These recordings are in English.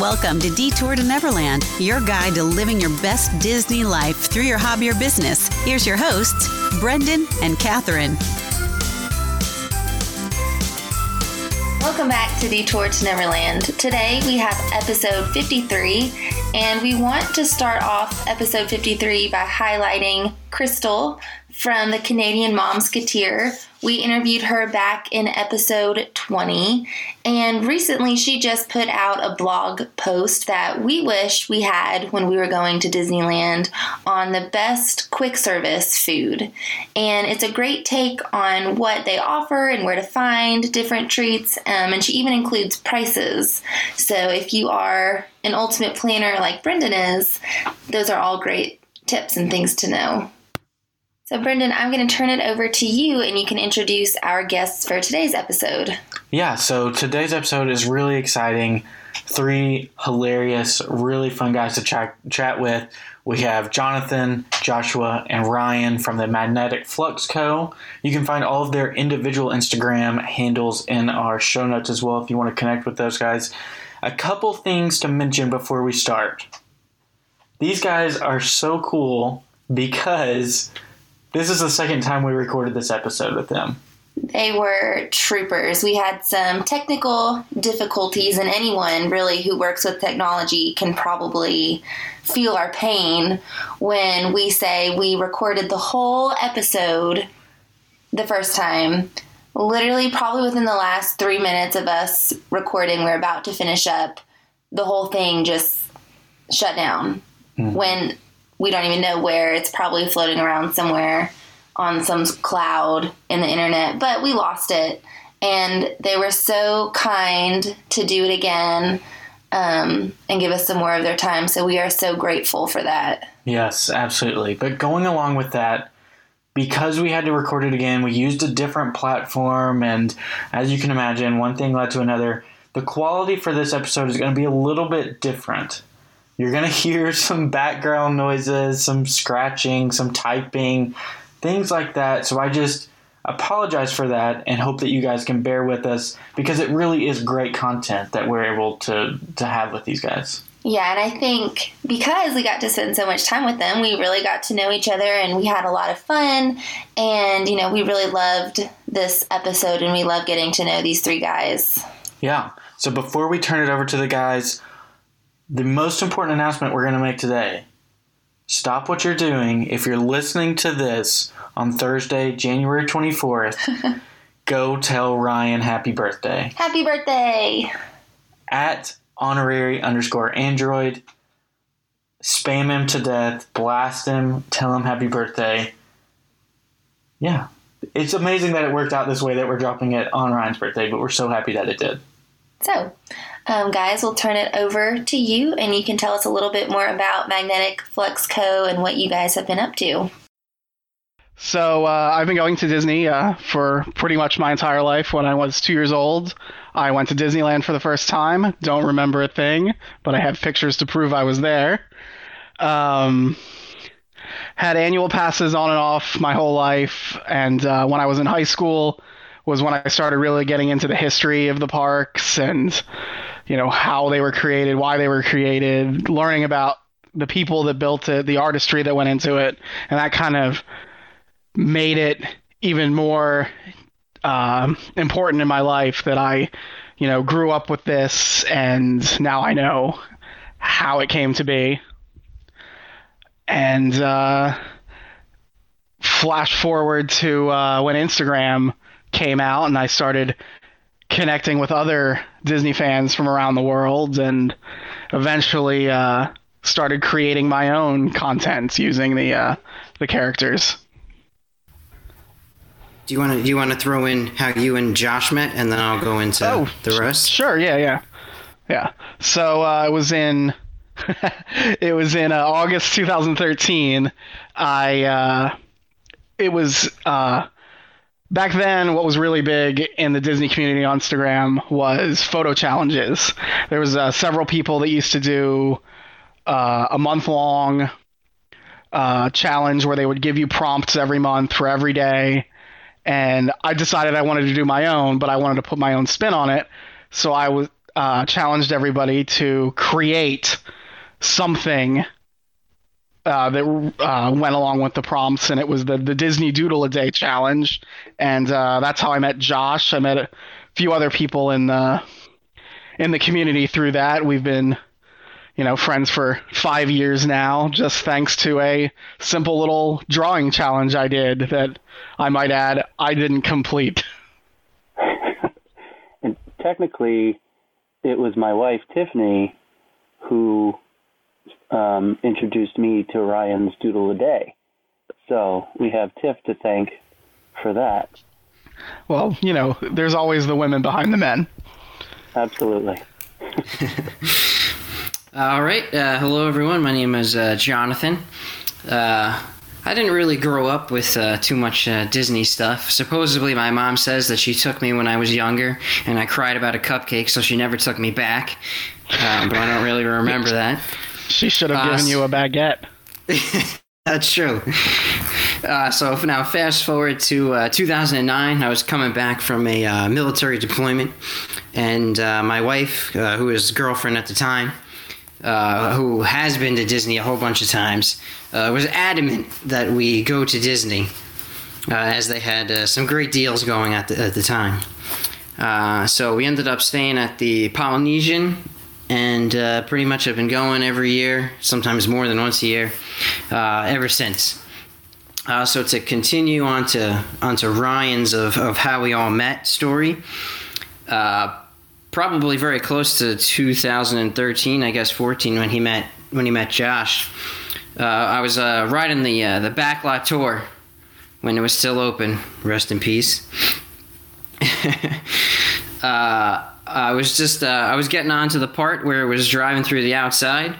Welcome to Detour to Neverland, your guide to living your best Disney life through your hobby or business. Here's your hosts, Brendan and Catherine. Welcome back to Detour to Neverland. Today we have episode 53, and we want to start off episode 53 by highlighting Crystal from the Canadian Momsketeer. We interviewed her back in episode 20, and recently she just put out a blog post that we wished we had when we were going to Disneyland on the best quick service food. And it's a great take on what they offer and where to find different treats, and she even includes prices. So if you are an ultimate planner like Brendan is, those are all great tips and things to know. So, Brendan, I'm going to turn it over to you, and you can introduce our guests for today's episode. Yeah, so today's episode is really exciting. Three hilarious, really fun guys to chat with. We have Jonathan, Joshua, and Ryan from the Magnetic Flux Co. You can find all of their individual Instagram handles in our show notes as well if you want to connect with those guys. A couple things to mention before we start. These guys are so cool because this is the second time we recorded this episode with them. They were troopers. We had some technical difficulties, and anyone really who works with technology can probably feel our pain when we say we recorded the whole episode the first time. Literally, probably within the last 3 minutes of us recording, we're about to finish up. The whole thing just shut down. When we don't even know where. It's probably floating around somewhere on some cloud in the internet, but we lost it. And they were so kind to do it again and give us some more of their time. So we are so grateful for that. Yes, absolutely. But going along with that, because we had to record it again, we used a different platform. And as you can imagine, one thing led to another. The quality for this episode is going to be a little bit different. You're going to hear some background noises, some scratching, some typing, things like that. So I just apologize for that and hope that you guys can bear with us because it really is great content that we're able to have with these guys. Yeah, and I think because we got to spend so much time with them, we really got to know each other and we had a lot of fun. And, you know, we really loved this episode and we love getting to know these three guys. Yeah. So before we turn it over to the guys, the most important announcement we're going to make today. Stop what you're doing. If you're listening to this on Thursday, January 24th, go tell Ryan happy birthday. Happy birthday. At honorary_android. Spam him to death. Blast him. Tell him happy birthday. Yeah. It's amazing that it worked out this way that we're dropping it on Ryan's birthday, but we're so happy that it did. So, guys, we'll turn it over to you, and you can tell us a little bit more about Magnetic Flux Co. and what you guys have been up to. So, I've been going to Disney for pretty much my entire life. When I was 2 years old, I went to Disneyland for the first time. Don't remember a thing, but I have pictures to prove I was there. Had annual passes on and off my whole life, and when I was in high school was when I started really getting into the history of the parks and, you know, how they were created, why they were created, learning about the people that built it, the artistry that went into it. And that kind of made it even more important in my life that I, you know, grew up with this and now I know how it came to be. And flash forward to when Instagram came out and I started connecting with other Disney fans from around the world and eventually started creating my own content using the characters. Do you want to throw in how you and Josh met and then I'll go into the rest? Sure, yeah. So it was in August 2013. Back then, what was really big in the Disney community on Instagram was photo challenges. There was several people that used to do a month-long challenge where they would give you prompts every month for every day. And I decided I wanted to do my own, but I wanted to put my own spin on it. So I was challenged everybody to create something that went along with the prompts, and it was the Disney Doodle a Day challenge, and that's how I met Josh. I met a few other people in the community through that. We've been, friends for 5 years now, just thanks to a simple little drawing challenge I did that, I might add, I didn't complete. And technically, it was my wife, Tiffany, who introduced me to Ryan's Doodle a Day. So we have Tiff to thank for that. Well, there's always the women behind the men. Absolutely. All right. Hello, everyone. My name is Jonathan. I didn't really grow up with too much Disney stuff. Supposedly, my mom says that she took me when I was younger, and I cried about a cupcake, so she never took me back. But I don't really remember that. She should have given you a baguette. That's true. So now fast forward to 2009. I was coming back from a military deployment, and my wife, who was girlfriend at the time, who has been to Disney a whole bunch of times, was adamant that we go to Disney, as they had some great deals going at the time. So we ended up staying at the Polynesian, and pretty much I've been going every year, sometimes more than once a year, ever since. So to continue onto Ryan's of how we all met story, probably very close to 2013, I guess 14, when he met Josh. I was riding the Backlot Tour when it was still open. Rest in peace. I was just I was getting onto the part where it was driving through the outside,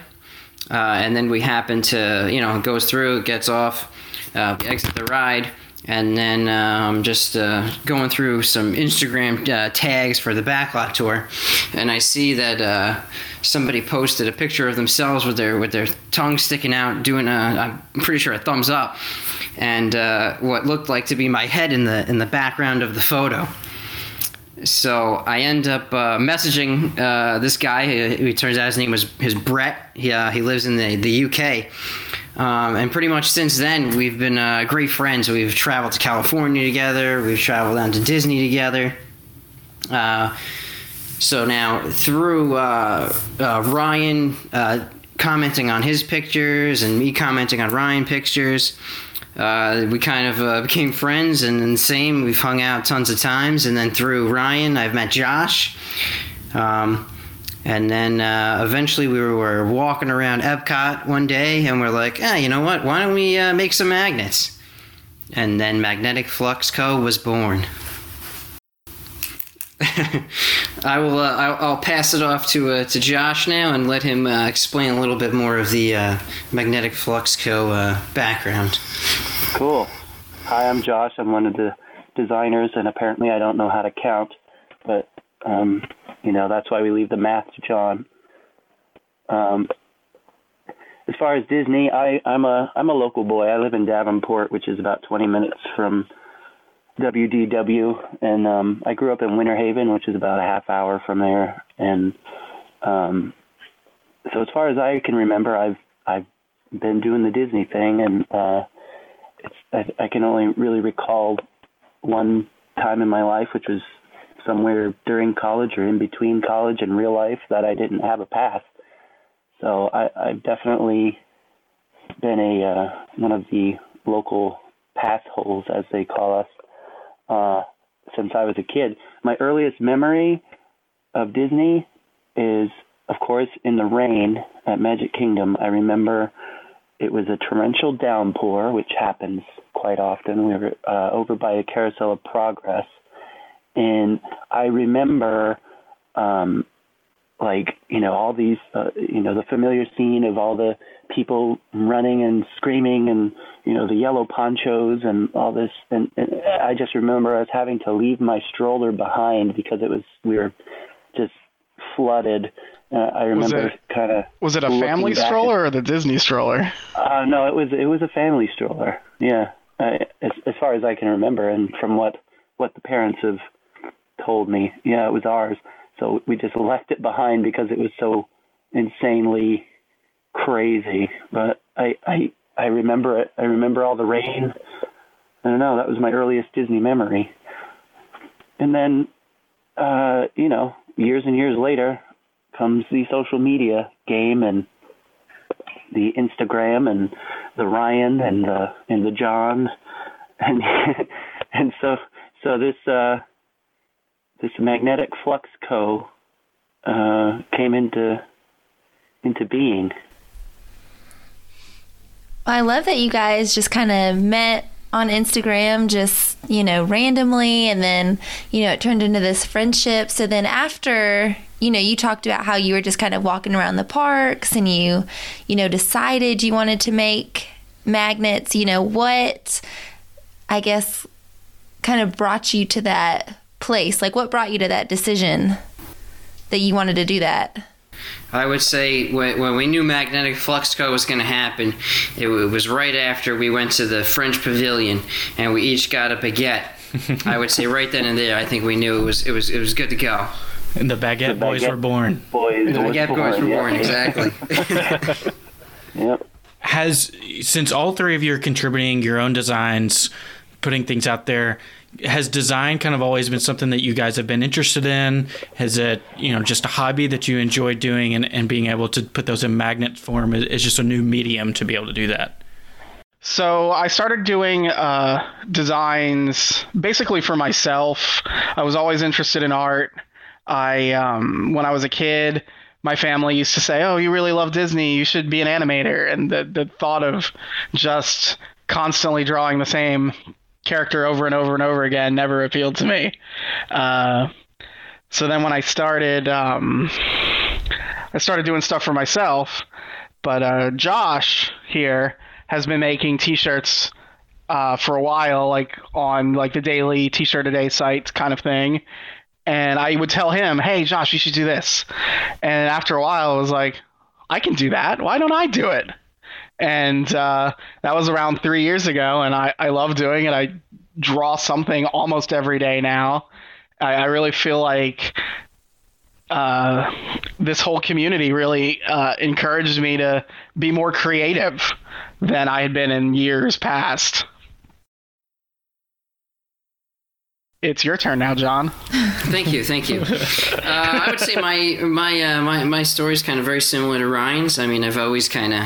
and then we happened to it goes through, it gets off, exit the ride, and then just going through some Instagram tags for the Backlot Tour, and I see that somebody posted a picture of themselves with their tongue sticking out, doing I'm pretty sure a thumbs up, and what looked like to be my head in the background of the photo. So I end up messaging this guy, who it turns out his name was Brett. He lives in the UK. And pretty much since then, we've been great friends. We've traveled to California together. We've traveled down to Disney together. So now through Ryan commenting on his pictures and me commenting on Ryan pictures, we kind of became friends, and then we've hung out tons of times. And then through Ryan, I've met Josh. And then eventually we were walking around Epcot one day, and we're like, you know what? Why don't we make some magnets? And then Magnetic Flux Co. was born. I'll pass it off to Josh now and let him explain a little bit more of the Magnetic Flux Co. background. Cool. Hi, I'm Josh. I'm one of the designers, and apparently I don't know how to count, but that's why we leave the math to John. As far as Disney, I'm a local boy. I live in Davenport, which is about 20 minutes from WDW, and I grew up in Winter Haven, which is about a half hour from there. And so, as far as I can remember, I've been doing the Disney thing, and I can only really recall one time in my life, which was somewhere during college or in between college and real life, that I didn't have a path. So I've definitely been one of the local path holes, as they call us. Since I was a kid, my earliest memory of Disney is, of course, in the rain at Magic Kingdom. I remember it was a torrential downpour, which happens quite often. We were over by a Carousel of Progress, and I remember, all these, the familiar scene of all the people running and screaming and, the yellow ponchos and all this. And I just remember us having to leave my stroller behind because we were just flooded. I remember kind of. Was it a family stroller or the Disney stroller? No, it was a family stroller. Yeah. As far as I can remember, and from what the parents have told me, yeah, it was ours. So we just left it behind because it was so insanely crazy. But I remember it. I remember all the rain. I don't know. That was my earliest Disney memory. And then, years and years later comes the social media game and the Instagram and the Ryan and the John. And so this, this Magnetic Flux Co. Came into being. I love that you guys just kind of met on Instagram, just, randomly. And then, it turned into this friendship. So then after, you talked about how you were just kind of walking around the parks and you, decided you wanted to make magnets, what, I guess, kind of brought you to that place? Like, what brought you to that decision that you wanted to do that? I would say when we knew Magnetic Flux Co. was going to happen, it was right after we went to the French Pavilion and we each got a baguette. I would say right then and there, I think we knew it was good to go. And the baguette boys were born. Exactly. Yep. Since all three of you are contributing your own designs, putting things out there, has design kind of always been something that you guys have been interested in? Has it, just a hobby that you enjoy doing, and being able to put those in magnet form is just a new medium to be able to do that? So I started doing designs basically for myself. I was always interested in art. When I was a kid, my family used to say, "Oh, you really love Disney. You should be an animator." And the thought of just constantly drawing the same character over and over and over again never appealed to me. So then when I started doing stuff for myself, but Josh here has been making t-shirts for a while, like on like the daily t-shirt a day site kind of thing. And I would tell him, "Hey Josh, you should do this." And after a while I was like, "I can do that. Why don't I do it?" And that was around 3 years ago, and I love doing it. I draw something almost every day now. I really feel like this whole community really encouraged me to be more creative than I had been in years past. It's your turn now, John. Thank you. I would say my story is kind of very similar to Ryan's. I've always kind of...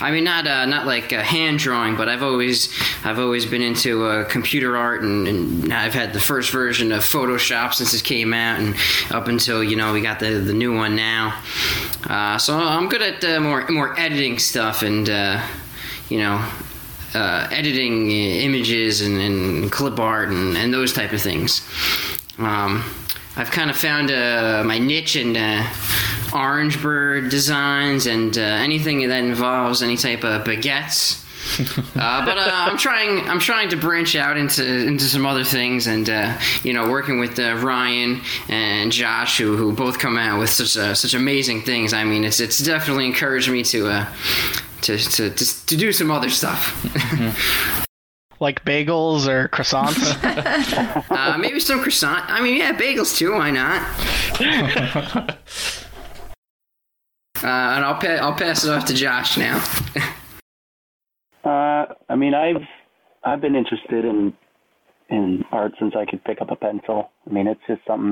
not like hand drawing, but I've always been into computer art, and I've had the first version of Photoshop since it came out, and up until we got the new one now. So I'm good at more editing stuff, and editing images and clip art and those type of things. I've kind of found my niche in orange bird designs and anything that involves any type of baguettes. But I'm trying to branch out into some other things, and working with Ryan and Josh, who both come out with such amazing things. It's definitely encouraged me to do some other stuff. Mm-hmm. Like bagels or croissants? Maybe some croissant. Bagels too. Why not? And I'll pass it off to Josh now. I've been interested in art since I could pick up a pencil. It's just something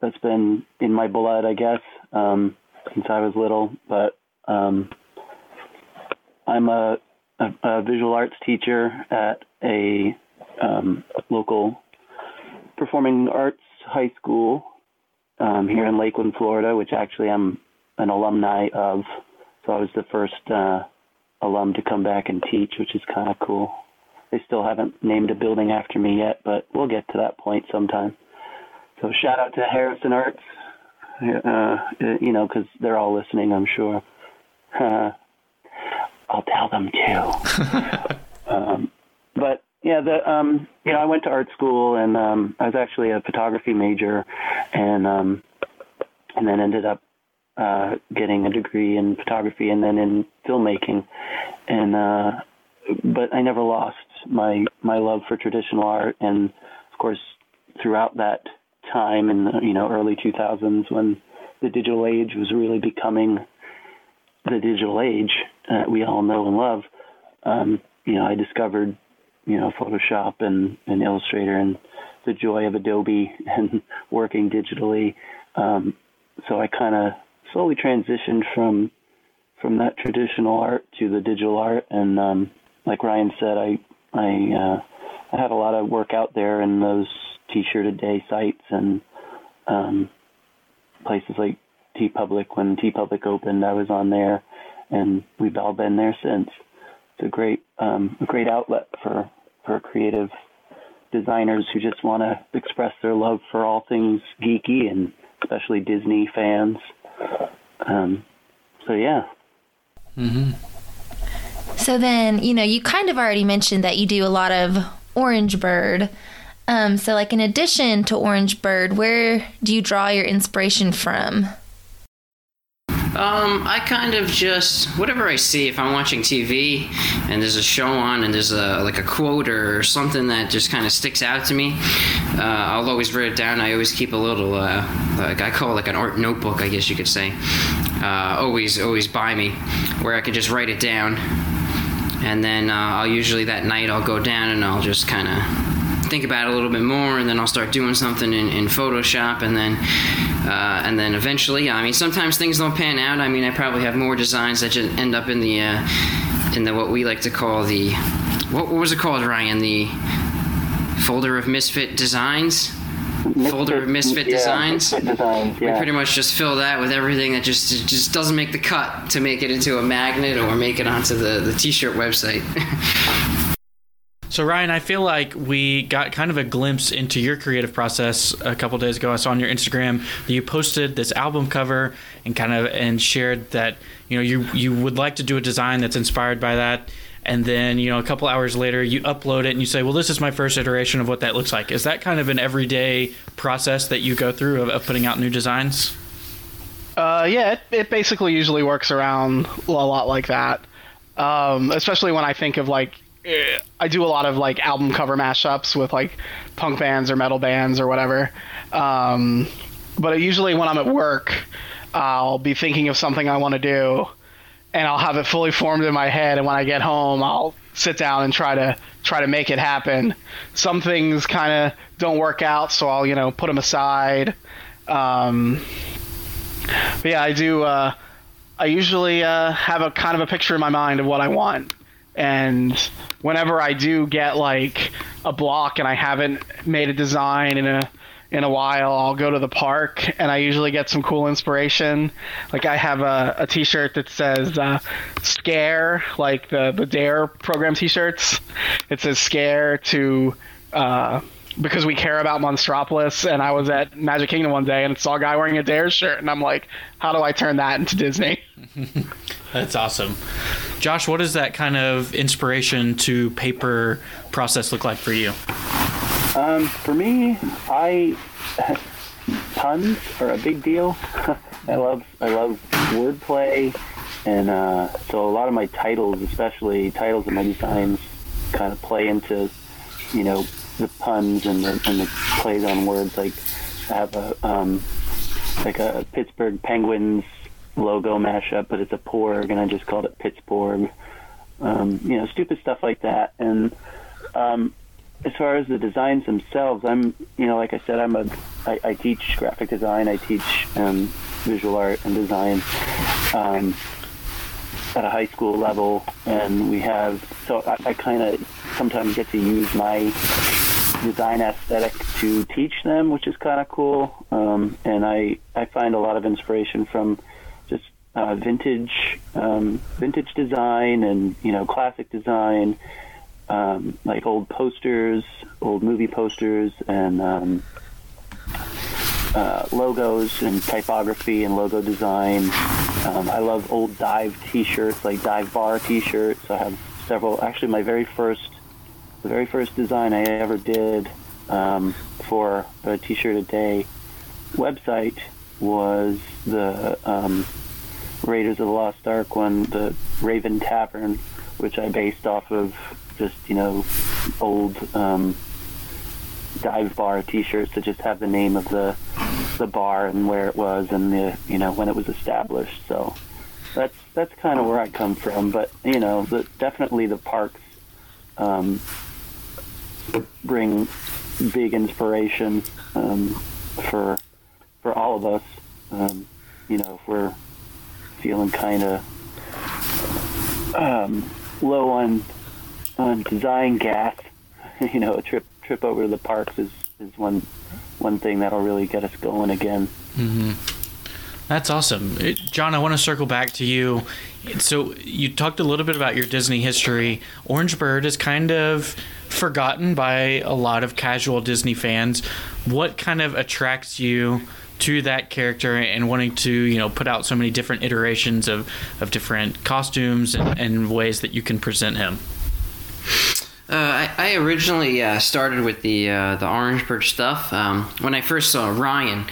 that's been in my blood, I guess, since I was little. But I'm a visual arts teacher at a local performing arts high school here in Lakeland, Florida, which actually I'm an alumni of. So I was the first alum to come back and teach, which is kind of cool. They still haven't named a building after me yet, but we'll get to that point sometime. So shout out to Harrison Arts, because they're all listening, I'm sure. I'll tell them too. But yeah, I went to art school, and I was actually a photography major, and then ended up getting a degree in photography and then in filmmaking. And but I never lost my love for traditional art, and of course throughout that time in the, early 2000s when the digital age was really becoming the digital age we all know and love. I discovered, Photoshop and Illustrator and the joy of Adobe and working digitally. So I kind of slowly transitioned from that traditional art to the digital art. And like Ryan said, I had a lot of work out there in those T-shirt a day sites and places like TeePublic. When TeePublic opened, I was on there, and we've all been there since. It's a great outlet for creative designers who just want to express their love for all things geeky, and especially Disney fans. So yeah. Mm-hmm. So then, you kind of already mentioned that you do a lot of Orange Bird. So like in addition to Orange Bird, where do you draw your inspiration from? I kind of just, whatever I see, if I'm watching TV and there's a show on and there's a quote or something that just kind of sticks out to me, I'll always write it down. I always keep a little, I call it an art notebook, I guess you could say, always by me, where I can just write it down. And then I'll usually that night I'll go down and I'll just kind of think about it a little bit more, and then I'll start doing something in Photoshop, and then eventually, sometimes things don't pan out. I probably have more designs that just end up in the what we like to call the what was it called, Ryan? The folder of misfit designs. Misfit designs. Yeah. We pretty much just fill that with everything that just doesn't make the cut to make it into a magnet or make it onto the t-shirt website. So Ryan, I feel like we got kind of a glimpse into your creative process a couple days ago. I saw on your Instagram that you posted this album cover and shared that you would like to do a design that's inspired by that. And then, a couple hours later, you upload it and you say, well, this is my first iteration of what that looks like. Is that kind of an everyday process that you go through of putting out new designs? Yeah, it basically usually works around a lot like that, especially when I think of, I do a lot of, album cover mashups with, punk bands or metal bands or whatever. But usually when I'm at work, I'll be thinking of something I want to do, and I'll have it fully formed in my head, and when I get home, I'll sit down and try to make it happen. Some things kind of don't work out, so I'll put them aside. But yeah, I do. I usually have a kind of a picture in my mind of what I want, and whenever I do get a block and I haven't made a design in a while, I'll go to the park and I usually get some cool inspiration. I have a t-shirt that says scare, the Dare program t-shirts. It says scare to because we care about Monstropolis, and I was at Magic Kingdom one day and saw a guy wearing a Dare shirt, and I'm like, how do I turn that into Disney? That's awesome. Josh, what does that kind of inspiration to paper process look like for you? For me, puns are a big deal. I love wordplay, and so a lot of my titles, especially titles of my designs, kind of play into, the puns and the plays on words. I have a Pittsburgh Penguins logo mashup, but it's a porg, and I just called it Pittsburgh. Stupid stuff like that, and. As far as the designs themselves, I'm, like I said, I teach graphic design, I teach visual art and design at a high school level, and we have, so I kind of sometimes get to use my design aesthetic to teach them, which is kind of cool, and I find a lot of inspiration from just vintage design and, classic design. Old posters, old movie posters, and logos and typography and logo design. I love old dive t-shirts, dive bar t-shirts. I have several. Actually, the very first design I ever did for a T-Shirt a Day website was the Raiders of the Lost Ark one, the Raven Tavern, which I based off of just old dive bar T-shirts that just have the name of the bar and where it was and the, you know, when it was established. So that's kind of where I come from. But you know, definitely the parks bring big inspiration for all of us. You know, if we're feeling kind of low on design gas, you know, a trip over to the parks is one thing that'll really get us going again. Mm-hmm. That's awesome. John, I want to circle back to you. So you talked a little bit about your Disney history. Orange Bird is kind of forgotten by a lot of casual Disney fans. What kind of attracts you to that character and wanting to, you know, put out so many different iterations of different costumes and ways that you can present him? I originally started with the Orange Bird stuff. When I first saw Ryan,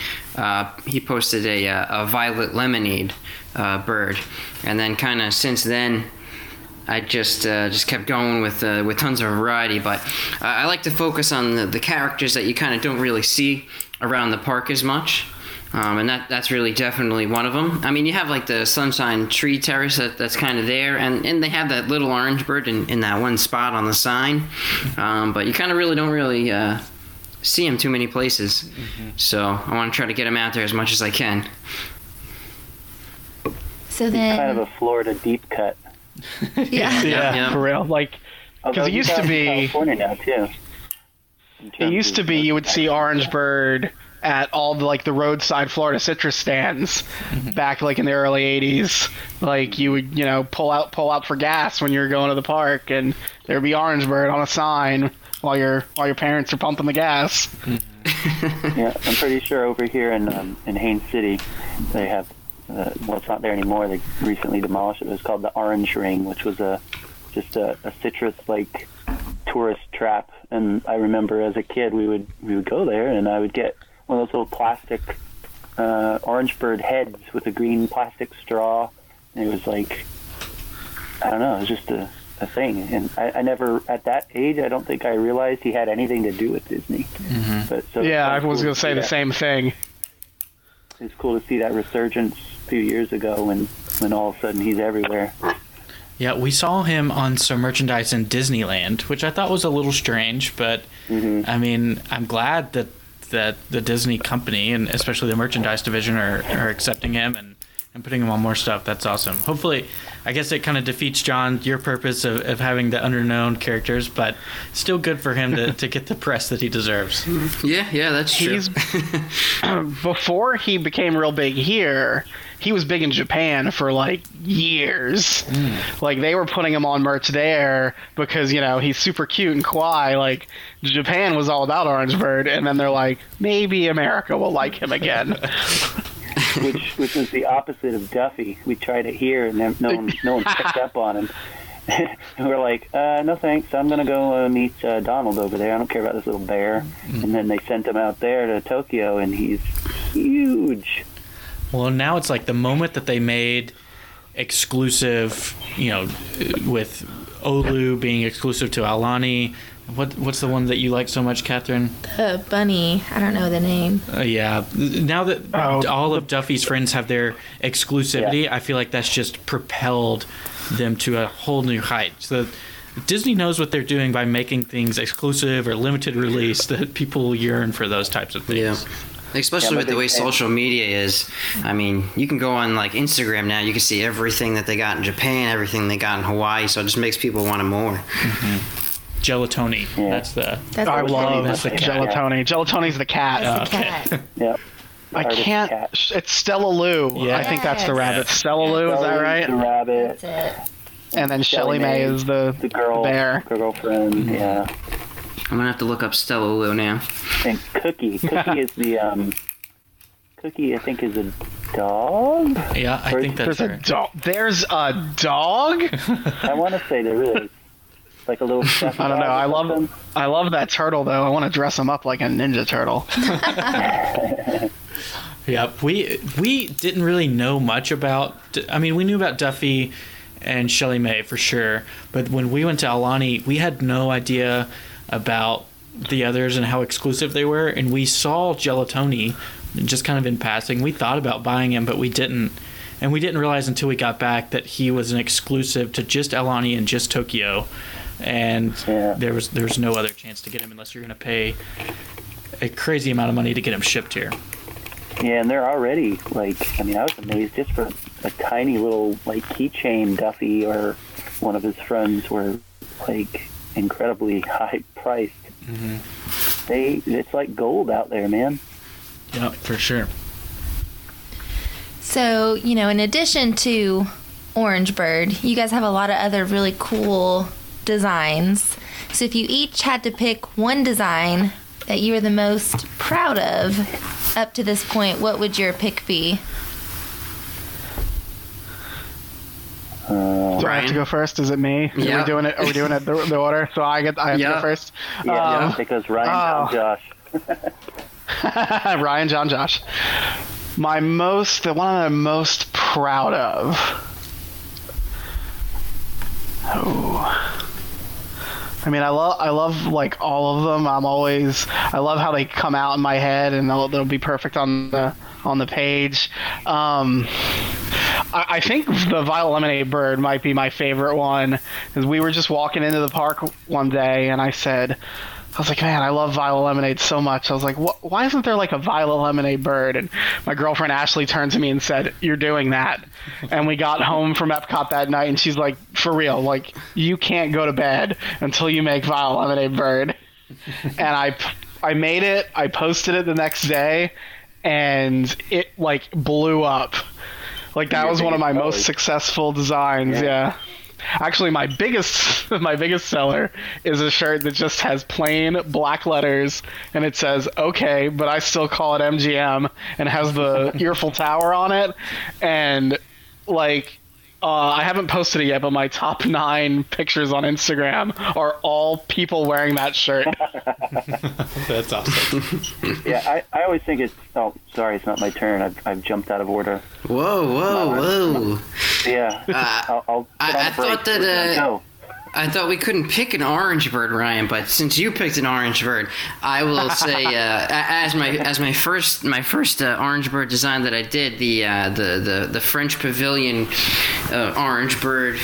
he posted a violet lemonade bird, and then kind of since then, I just kept going with tons of variety. But I like to focus on the characters that you kind of don't really see around the park as much. And that's really definitely one of them. I mean, you have like the Sunshine Tree Terrace that's kind of there, and they have that little orange bird in that one spot on the sign. But you kind of don't really see him too many places. Mm-hmm. So I want to try to get him out there as much as I can. So then, he's kind of a Florida deep cut. yeah, for real. Like, because it used to be California now too. It used to be you would see Orange Bird at all the, like, the roadside Florida citrus stands back like in the early 80s. Like, you would, you know, pull out for gas when you're going to the park, and there'd be Orange Bird on a sign while your parents are pumping the gas. Yeah, I'm pretty sure over here in Haines City they have it's not there anymore, they recently demolished it. It was called the Orange Ring, which was a citrus like tourist trap, and I remember as a kid we would go there and I would get one of those little plastic Orange Bird heads with a green plastic straw. And it was like, I don't know, it was just a thing. And I never, at that age, I don't think I realized he had anything to do with Disney. Mm-hmm. But so yeah, I was going to say the same thing. It's cool to see that resurgence a few years ago when all of a sudden he's everywhere. Yeah, we saw him on some merchandise in Disneyland, which I thought was a little strange, but mm-hmm. I mean, I'm glad that the Disney company and especially the merchandise division are accepting him and putting him on more stuff. That's awesome. Hopefully, I guess it kind of defeats, John, your purpose of having the underknown characters, but still good for him to get the press that he deserves. Yeah, that's true. Before he became real big here, he was big in Japan for like years. Like, they were putting him on merch there because, you know, he's super cute and kawaii. Like, Japan was all about Orange Bird, and then they're like, maybe America will like him again. Which was the opposite of Duffy. We tried it here, and no one picked up on him. And we're like, no thanks, I'm going to go meet Donald over there. I don't care about this little bear. Mm-hmm. And then they sent him out there to Tokyo, and he's huge. Well, now it's like the moment that they made exclusive, you know, with Olu being exclusive to Aulani. What's the one that you like so much, Catherine? The bunny. I don't know the name. Yeah. Now that all of Duffy's friends have their exclusivity, yeah. I feel like that's just propelled them to a whole new height. So Disney knows what they're doing by making things exclusive or limited release, that people yearn for those types of things. Yeah. Especially with the way social media is. I mean, you can go on like Instagram now, you can see everything that they got in Japan, everything they got in Hawaii, so it just makes people want it more. Mm-hmm. Gelatoni. Yeah. Gelatoni. Gelatoni's the cat. That's the cat. Yep. It's Stella Lou. Yeah. I think that's the rabbit. Stella Lou, is that right? The rabbit. That's it. And then Shellie May is the girl, the bear. Girlfriend, mm-hmm. Yeah. I'm going to have to look up Stella Lou now. And Cookie. Cookie is the, Cookie, I think, is a dog? Yeah, I think that's right. There's a dog? I want to say there is. Like a little. I don't know. I love that turtle though. I want to dress him up like a ninja turtle. Yeah, we didn't really know much about. I mean, we knew about Duffy and Shellie May for sure, but when we went to Aulani, we had no idea about the others and how exclusive they were, and we saw Gelatoni just kind of in passing. We thought about buying him, but we didn't. And we didn't realize until we got back that he was an exclusive to just Alani and just Tokyo. And there was no other chance to get him unless you're going to pay a crazy amount of money to get him shipped here. Yeah, and they're already, like, I mean, I was amazed just for a tiny little, like, keychain. Duffy or one of his friends were, like, incredibly high-priced. Mm-hmm. It's like gold out there, man. Yeah, for sure. So, you know, in addition to Orange Bird, you guys have a lot of other really cool designs. So if you each had to pick one design that you were the most proud of up to this point, what would your pick be? Do I have to go first? Is it me? Yeah. Are we doing it the order? So I have to go first? Yeah, because Ryan, John, Josh. Ryan, John, Josh. The one I'm most proud of. Oh. I mean, I love like all of them. I love how they come out in my head, and they'll be perfect on the page. I think the Violet Lemonade Bird might be my favorite one, because we were just walking into the park one day, and I was like, man, I love Violet Lemonade so much. I was like, why isn't there like a Violet Lemonade Bird? And my girlfriend Ashley turned to me and said, you're doing that. And we got home from Epcot that night, and she's like, for real, like, you can't go to bed until you make Violet Lemonade Bird. And I made it. I posted it the next day, and it, like, blew up. Like, that was one of my most successful designs, yeah. Actually, my biggest seller is a shirt that just has plain black letters, and it says "Okay," but I still call it MGM, and has the Earful Tower on it. And like, I haven't posted it yet, but my top 9 pictures on Instagram are all people wearing that shirt. That's awesome. Yeah, I always think it's. Oh, sorry, it's not my turn. I've jumped out of order. Whoa. Yeah. I thought we couldn't pick an orange bird, Ryan, but since you picked an orange bird, I will say as my first orange bird design that I did, the French Pavilion orange bird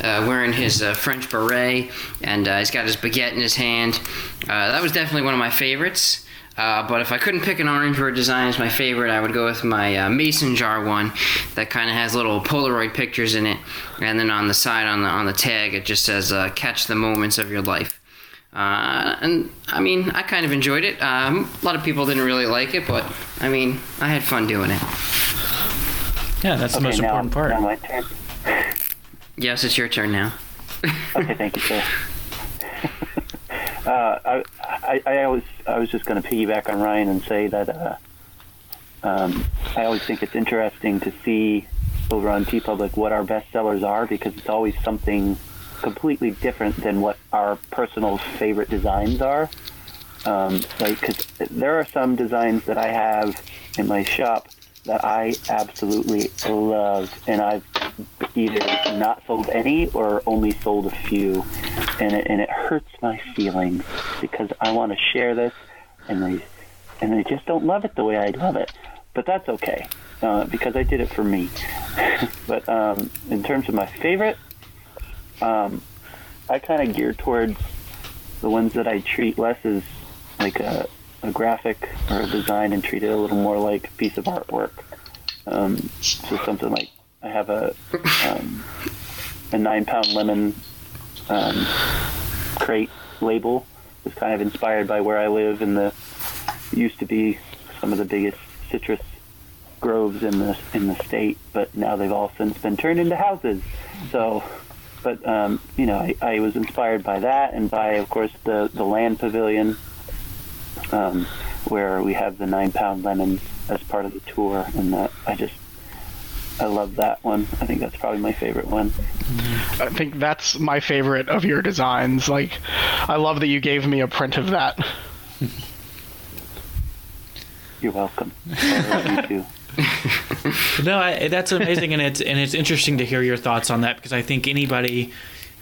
wearing his French beret, and he's got his baguette in his hand. That was definitely one of my favorites. But if I couldn't pick an orange bird design as my favorite, I would go with my mason jar one that kind of has little Polaroid pictures in it. And then on the side, on the tag, it just says, catch the moments of your life. And, I mean, I kind of enjoyed it. A lot of people didn't really like it, but, I mean, I had fun doing it. Yeah, that's the most important part. Now my turn. Yes, it's your turn now. Okay, thank you, sir. I was just going to piggyback on Ryan and say that I always think it's interesting to see over on TeePublic what our best sellers are, because it's always something completely different than what our personal favorite designs are. Like, because there are some designs that I have in my shop that I absolutely love, and I've either not sold any or only sold a few, and it hurts my feelings because I want to share this, and they just don't love it the way I love it. But that's okay, because I did it for me. But in terms of my favorite, I kind of gear towards the ones that I treat less as like a graphic or a design and treat it a little more like a piece of artwork. So something like, I have a 9-pound lemon crate label. It was kind of inspired by where I live, and used to be some of the biggest citrus groves in the state, but now they've all since been turned into houses. So, but you know, I was inspired by that, and by, of course, the land pavilion, where we have the 9-pound lemon as part of the tour, and that I love that one. I think that's probably my favorite one. I think that's my favorite of your designs. Like, I love that you gave me a print of that. You're welcome. I love you too. No, that's amazing, and it's interesting to hear your thoughts on that, because I think anybody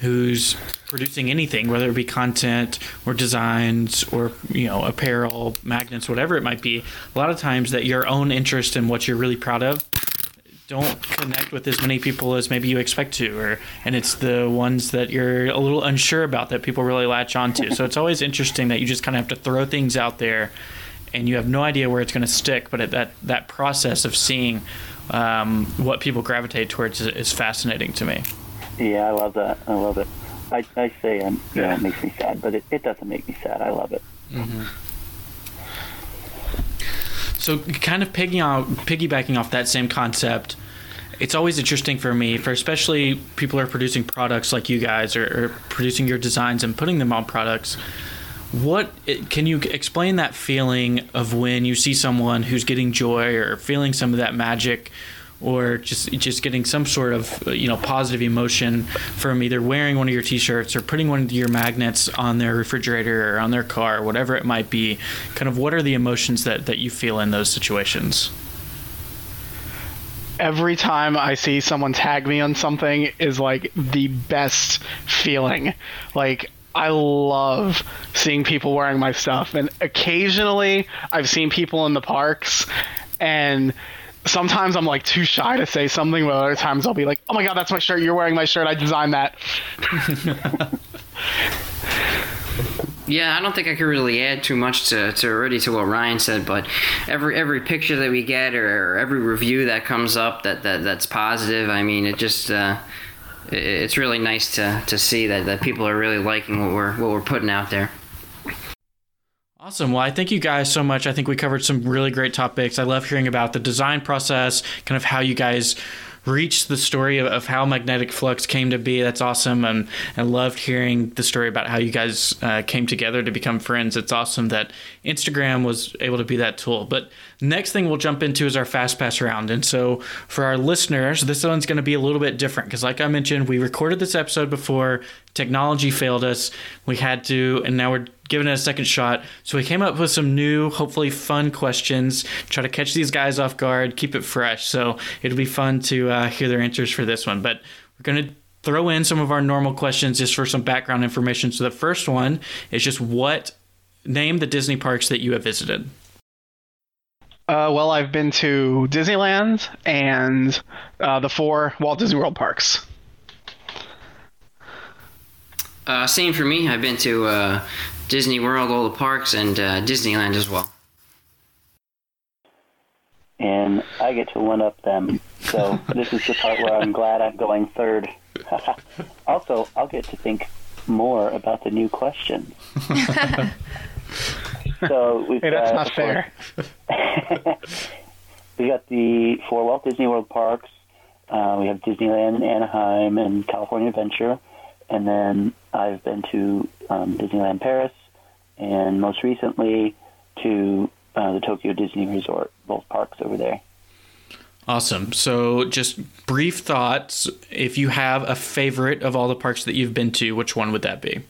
who's producing anything, whether it be content or designs or, you know, apparel, magnets, whatever it might be, a lot of times that your own interest in what you're really proud of don't connect with as many people as maybe you expect to, or, and it's the ones that you're a little unsure about that people really latch onto. So it's always interesting that you just kind of have to throw things out there and you have no idea where it's going to stick, but that process of seeing what people gravitate towards is fascinating to me. Yeah, I love that. I love it. I say you know, it makes me sad, but it doesn't make me sad. I love it. Mm-hmm. So kind of piggybacking off that same concept, it's always interesting for me, for especially people who are producing products like you guys, or producing your designs and putting them on products. What can you explain that feeling of when you see someone who's getting joy or feeling some of that magic, or just getting some sort of, you know, positive emotion from either wearing one of your T-shirts or putting one of your magnets on their refrigerator or on their car, whatever it might be? Kind of what are the emotions that you feel in those situations? Every time I see someone tag me on something is like the best feeling. Like, I love seeing people wearing my stuff, and occasionally I've seen people in the parks, and sometimes I'm like too shy to say something, but other times I'll be like, oh my God, that's my shirt. You're wearing my shirt. I designed that. Yeah, I don't think I could really add too much to what Ryan said, but every picture that we get or every review that comes up that's positive, I mean, it just, it's really nice to see that people are really liking what we're putting out there. Awesome. Well, I thank you guys so much. I think we covered some really great topics. I love hearing about the design process, kind of how you guys reached the story of how Magnetic Flux came to be. That's awesome. And I loved hearing the story about how you guys came together to become friends. It's awesome that Instagram was able to be that tool. But next thing we'll jump into is our Fast Pass round. And so for our listeners, this one's going to be a little bit different because, like I mentioned, we recorded this episode before. Technology failed us. We had to, and now we're giving it a second shot. So we came up with some new, hopefully fun questions, try to catch these guys off guard, keep it fresh. So it'll be fun to hear their answers for this one. But we're going to throw in some of our normal questions just for some background information. So the first one is just name the Disney parks that you have visited. Well, I've been to Disneyland and the 4 Walt Disney World parks. Same for me. I've been to Disney World, all the parks, and Disneyland as well. And I get to one up them. So this is the part where I'm glad I'm going third. Also, I'll get to think more about the new question. So that's not fair. We got the 4 Walt Disney World parks. We have Disneyland, Anaheim, and California Adventure. And then I've been to Disneyland Paris, and most recently to the Tokyo Disney Resort, both parks over there. Awesome. So just brief thoughts. If you have a favorite of all the parks that you've been to, which one would that be?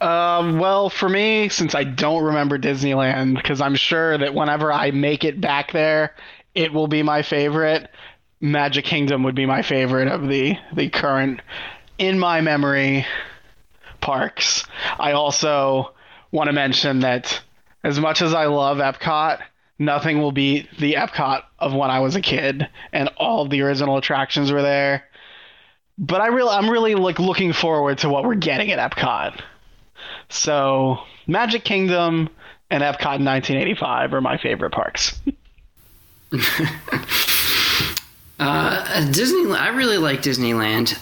Well, for me, since I don't remember Disneyland, because I'm sure that whenever I make it back there, it will be my favorite. Magic Kingdom would be my favorite of the current, in my memory, parks. I also want to mention that as much as I love Epcot, nothing will beat the Epcot of when I was a kid, and all the original attractions were there. But I'm really looking forward to what we're getting at Epcot. So Magic Kingdom and Epcot in 1985 are my favorite parks. Disneyland. I really like Disneyland.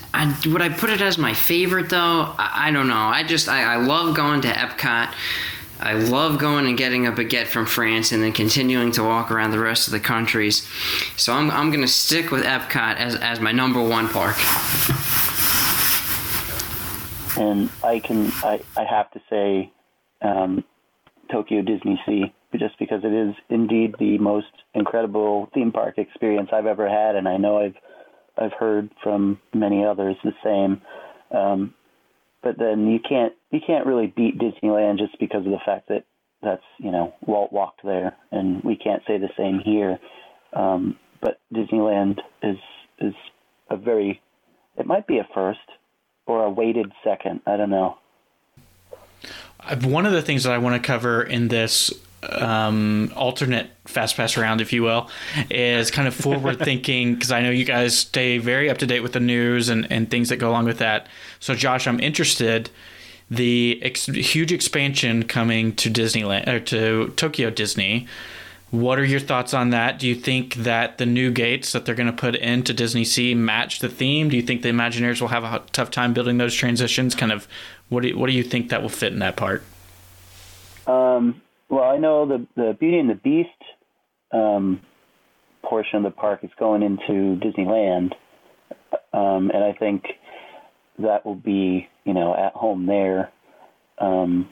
Would I put it as my favorite though? I don't know. I love going to Epcot. I love going and getting a baguette from France and then continuing to walk around the rest of the countries. So I'm gonna stick with Epcot as my number one park. And I have to say, Tokyo Disney Sea, just because it is indeed the most incredible theme park experience I've ever had, and I know I've heard from many others the same. But then you can't really beat Disneyland just because of the fact that that's, you know, Walt walked there, and we can't say the same here. But Disneyland is a very It might be a first or a weighted second. I don't know. One of the things that I want to cover in this alternate fast pass round, if you will, is kind of forward thinking, because I know you guys stay very up to date with the news and things that go along with that. So, Josh, I'm interested. The huge expansion coming to Disneyland or to Tokyo Disney. What are your thoughts on that? Do you think that the new gates that they're going to put into Disney Sea match the theme? Do you think the Imagineers will have a tough time building those transitions? Kind of, what do you think that will fit in that part? Well, I know the Beauty and the Beast portion of the park is going into Disneyland, and I think that will be, you know, at home there. And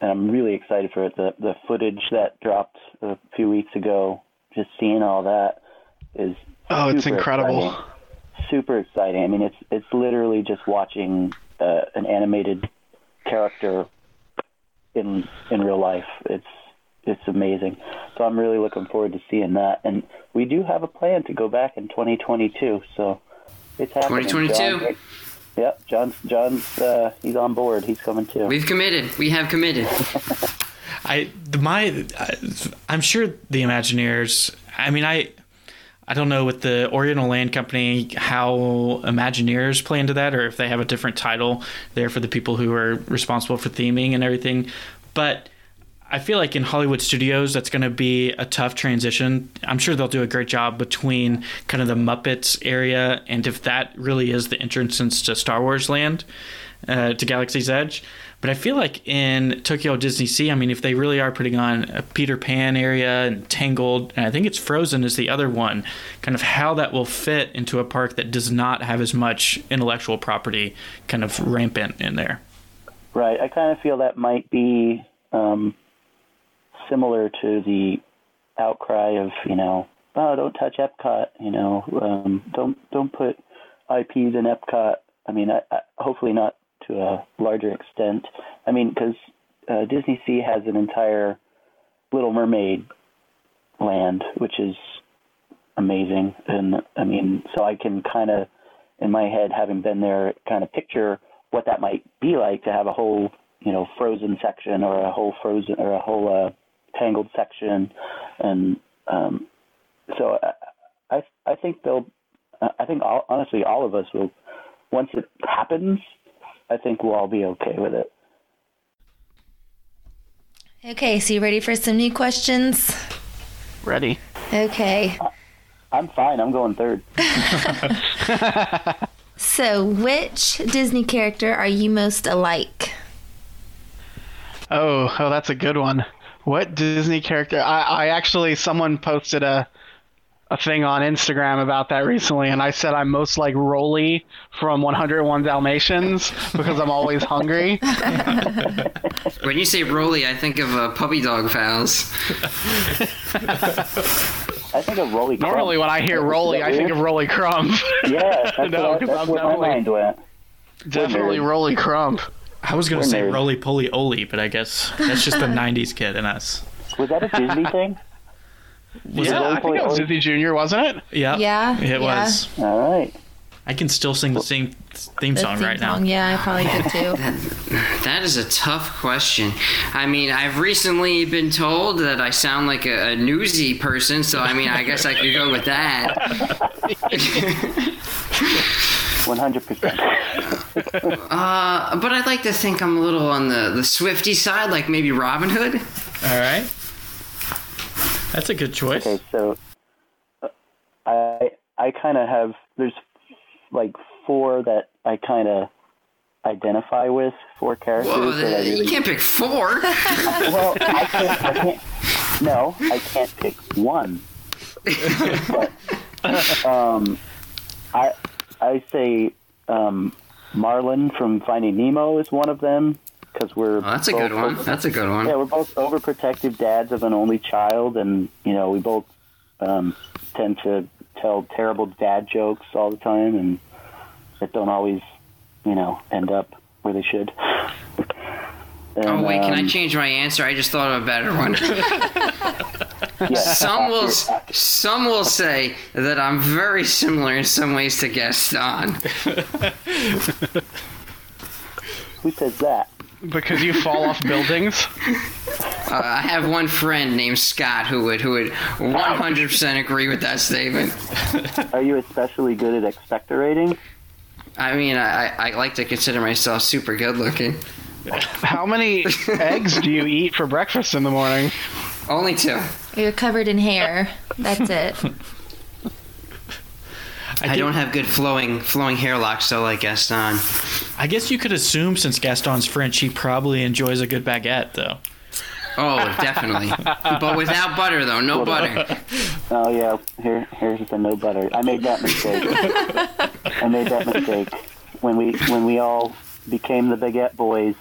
I'm really excited for it. The footage that dropped a few weeks ago, just seeing all that is it's incredible. Exciting. Super exciting. I mean, it's literally just watching an animated character in real life. It's amazing. So I'm really looking forward to seeing that. And we do have a plan to go back in 2022. So it's happening. 2022. John, yep, John's he's on board. He's coming too. We've committed. We have committed. I'm sure the Imagineers. I mean, I don't know with the Oriental Land Company how Imagineers play into that, or if they have a different title there for the people who are responsible for theming and everything. But I feel like in Hollywood Studios, that's going to be a tough transition. I'm sure they'll do a great job between kind of the Muppets area, and if that really is the entrance to Star Wars Land, to Galaxy's Edge. But I feel like in Tokyo Disney Sea, I mean, if they really are putting on a Peter Pan area and Tangled, and I think it's Frozen is the other one, kind of how that will fit into a park that does not have as much intellectual property kind of rampant in there. Right. I kind of feel that might be... similar to the outcry of, you know, oh, don't touch Epcot, you know, don't put IPs in Epcot. I mean, I hopefully not to a larger extent. I mean, because Disney Sea has an entire Little Mermaid land, which is amazing. And I mean, so I can kind of, in my head, having been there, kind of picture what that might be like to have a whole, you know, Frozen section or a whole Frozen or a whole Tangled section, and so I think they'll. I think honestly, all of us will. Once it happens, I think we'll all be okay with it. Okay, so you ready for some new questions? Ready. Okay. I'm fine. I'm going third. So, which Disney character are you most alike? Oh, that's a good one. What Disney character? I actually, someone posted a thing on Instagram about that recently, and I said I'm most like Rolly from 101 Dalmatians because I'm always hungry. When you say Rolly, I think of puppy dog fouls. I think of Rolly Crumb. Normally when I hear Rolly, I think of Rolly Crumb. Yeah, that's no, that's where my mind went. Definitely Rolly Crumb. I was going to say Roly Poly Oly, but I guess that's just the 90s kid in us. Was that a Disney thing? I think it was Disney Junior, wasn't it? Yeah. Yeah. It was. All right. I can still sing the same theme song right now. Yeah, I probably could too. That is a tough question. I mean, I've recently been told that I sound like a newsy person, so I mean, I guess I could go with that. 100%. But I'd like to think I'm a little on the Swiftie side, like maybe Robin Hood. All right. That's a good choice. Okay, so I kind of have, there's like four that I kind of identify with, four characters. Whoa, that you can't pick four. Well, I can't pick one. But, I say Marlin from Finding Nemo is one of them because we're. Oh, that's a good one. That's a good one. Yeah, we're both overprotective dads of an only child, and you know we both tend to tell terrible dad jokes all the time, and that don't always, you know, end up where they should. And, oh wait, can I change my answer? I just thought of a better one. Some will say that I'm very similar in some ways to Gaston. Who says that? Because you fall off buildings? I have one friend named Scott who would 100% agree with that statement. Are you especially good at expectorating? I mean, I like to consider myself super good looking. How many eggs do you eat for breakfast in the morning? Only two. You're covered in hair. That's it. I don't have good flowing hair locks, though, like Gaston. I guess you could assume, since Gaston's French, he probably enjoys a good baguette, though. Oh, definitely. But without butter, though. No butter. Oh, yeah. Here's the no butter. I made that mistake. When we all became the baguette boys,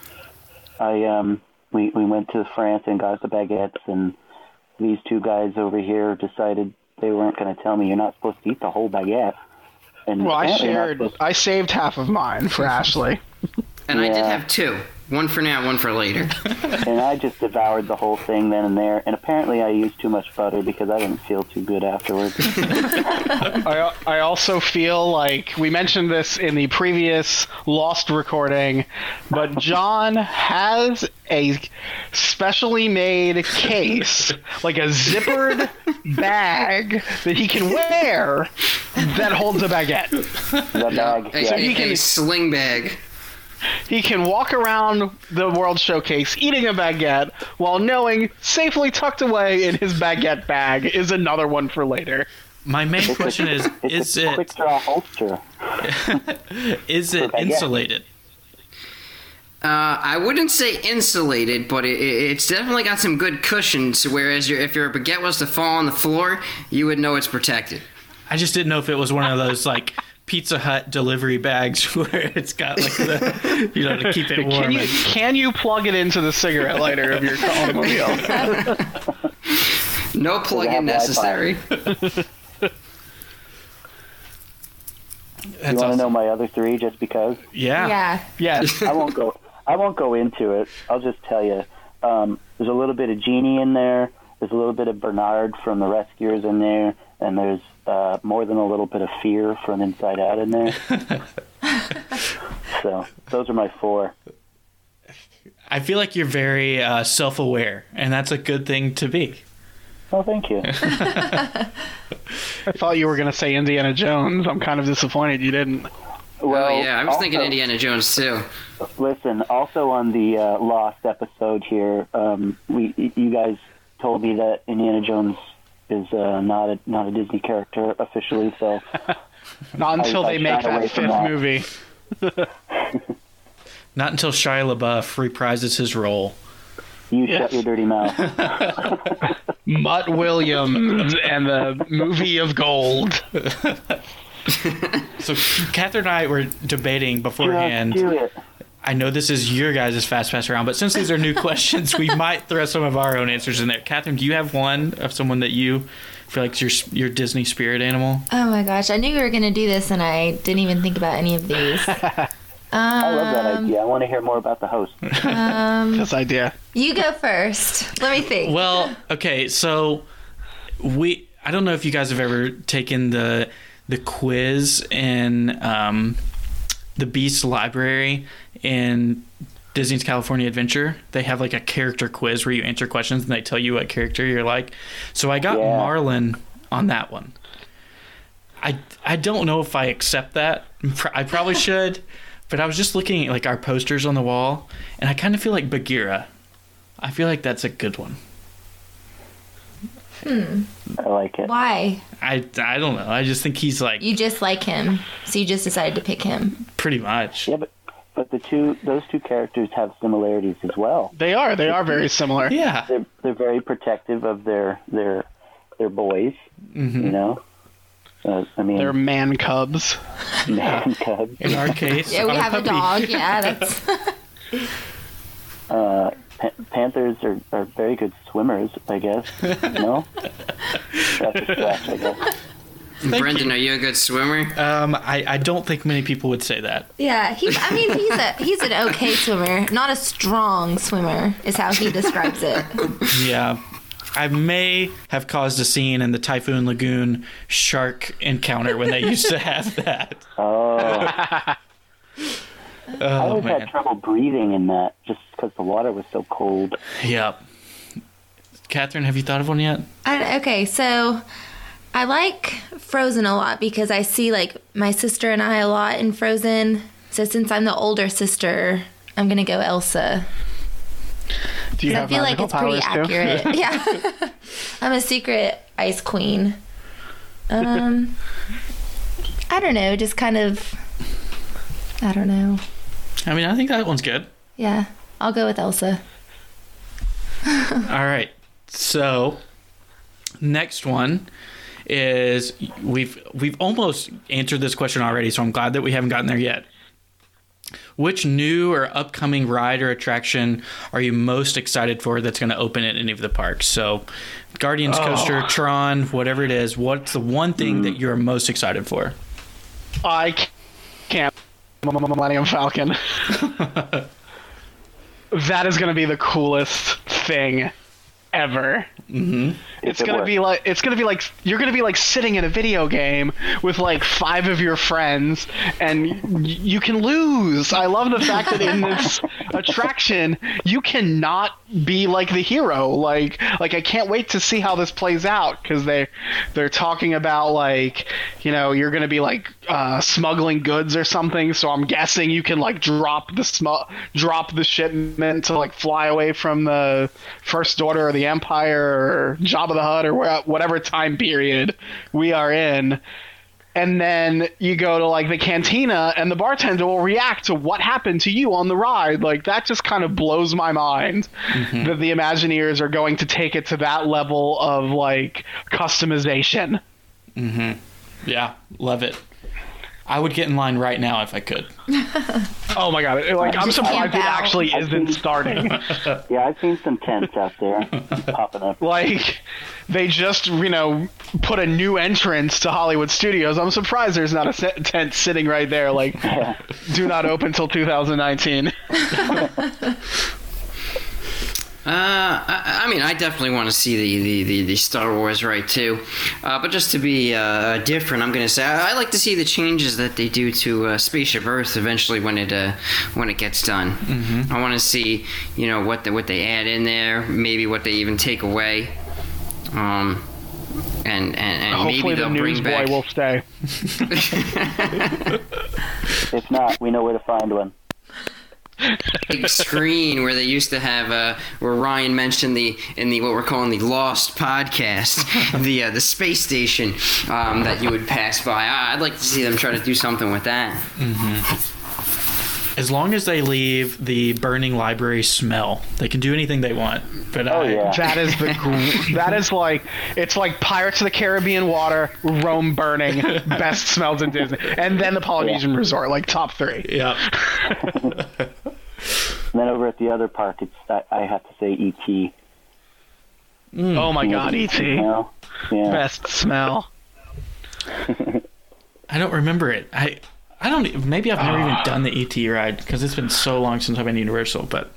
we went to France and got the baguettes, and these two guys over here decided they weren't going to tell me you're not supposed to eat the whole baguette. And well, I saved half of mine for Ashley. And yeah. I did have two. One for now, one for later. And I just devoured the whole thing then and there. And apparently I used too much butter because I didn't feel too good afterwards. I also feel like we mentioned this in the previous Lost recording, but John has a specially made case, like a zippered bag that he can wear that holds a baguette. The bag, yeah. So he can, a sling bag. He can walk around the World Showcase eating a baguette while knowing safely tucked away in his baguette bag is another one for later. My main question is it quick draw holster? Is it insulated? I wouldn't say insulated, but it's definitely got some good cushions, whereas if your baguette was to fall on the floor, you would know it's protected. I just didn't know if it was one of those, like, Pizza Hut delivery bags where it's got like the, you know, to keep it warm. Can you plug it into the cigarette lighter of your automobile? No plug-in necessary. You want to know my other three just because? Yeah. Yes. I won't go into it. I'll just tell you. There's a little bit of Genie in there. There's a little bit of Bernard from The Rescuers in there. And there's more than a little bit of fear from Inside Out in there. So those are my four. I feel like you're very self-aware, and that's a good thing to be. Oh, thank you. I thought you were going to say Indiana Jones. I'm kind of disappointed you didn't. Well, yeah, I was thinking Indiana Jones, too. Listen, also on the Lost episode here, you guys told me that Indiana Jones is not a Disney character officially, so... Not until they make that fifth movie. Not until Shia LaBeouf reprises his role. Shut your dirty mouth. Mutt Williams and the movie of gold. So Catherine and I were debating beforehand. Just do it. I know this is your guys' Fast Pass round, but since these are new questions, we might throw some of our own answers in there. Catherine, do you have one of someone that you feel like is your Disney spirit animal? Oh, my gosh. I knew we were going to do this, and I didn't even think about any of these. I love that idea. I want to hear more about the host. This idea. You go first. Let me think. Well, okay, so I don't know if you guys have ever taken the quiz in the Beast Library in Disney's California Adventure. They have like a character quiz where you answer questions and they tell you what character you're like. So I got Marlin on that one. I don't know if I accept that. I probably should, but I was just looking at like our posters on the wall, and I kind of feel like Bagheera. I feel like that's a good one. I like it. Why? I don't know. I just think he's like... You just like him, so you just decided to pick him. Pretty much. Yeah, but those two characters have similarities as well. They are very similar. Yeah. They're very protective of their boys, mm-hmm. You know? I mean, they're man cubs. Man cubs. In our case. Yeah, we have a dog. Yeah, that's... Panthers are very good swimmers, I guess. No? That's a stretch, I guess. Brendan, are you a good swimmer? I don't think many people would say that. Yeah, he's an okay swimmer. Not a strong swimmer is how he describes it. Yeah. I may have caused a scene in the Typhoon Lagoon shark encounter when they used to have that. Oh. I always had trouble breathing in that, just because the water was so cold. Yep. Catherine, have you thought of one yet? Okay, so I like Frozen a lot because I see, like, my sister and I a lot in Frozen. So since I'm the older sister, I'm going to go Elsa. Do you have magical powers, I feel like it's pretty accurate. Yeah. I'm a secret ice queen. I don't know, just kind of... I don't know. I mean, I think that one's good. Yeah, I'll go with Elsa. All right. So, next one is we've almost answered this question already, so I'm glad that we haven't gotten there yet. Which new or upcoming ride or attraction are you most excited for that's going to open at any of the parks? So, Guardians Coaster, Tron, whatever it is, what's the one thing that you're most excited for? I can't. Millennium Falcon. That is going to be the coolest thing ever. Mm-hmm. It's going to be like you're going to be like sitting in a video game with like five of your friends and you can lose. I love the fact that in this attraction you cannot be like the hero. Like I can't wait to see how this plays out, cuz they're talking about, like, you know, you're going to be like smuggling goods or something, so I'm guessing you can like drop the shipment to like fly away from the First Order or the Empire or Jabba the Hutt or whatever time period we are in. And then you go to like the cantina and the bartender will react to what happened to you on the ride. Like, that just kind of blows my mind that the Imagineers are going to take it to that level of like customization. Mm-hmm. Yeah, love it. I would get in line right now if I could. Oh my god! Like, I'm surprised it actually isn't starting. Yeah, I've seen some tents out there popping up. Like, they just put a new entrance to Hollywood Studios. I'm surprised there's not a tent sitting right there. Like, do not open till 2019. I mean, I definitely want to see the Star Wars ride too, but just to be different, I'm going to say I like to see the changes that they do to Spaceship Earth eventually when it gets done. Mm-hmm. I want to see what they add in there, maybe what they even take away, and maybe they'll bring back. Hopefully, the newsboy will stay. If not, we know where to find one. Big screen where they used to have where Ryan mentioned in the what we're calling the Lost podcast, the space station that you would pass by. I'd like to see them try to do something with that. Mm-hmm. As long as they leave the burning library smell, they can do anything they want. But yeah. that is like, it's like Pirates of the Caribbean water, Rome burning, best smells in Disney, and then the Polynesian Resort, like top three. Yeah. And then over at the other park, I have to say E.T. Oh my god, E.T. Smell. Yeah. Best smell. I don't remember it. Maybe I've never even done the E.T. ride because it's been so long since I've been Universal, but...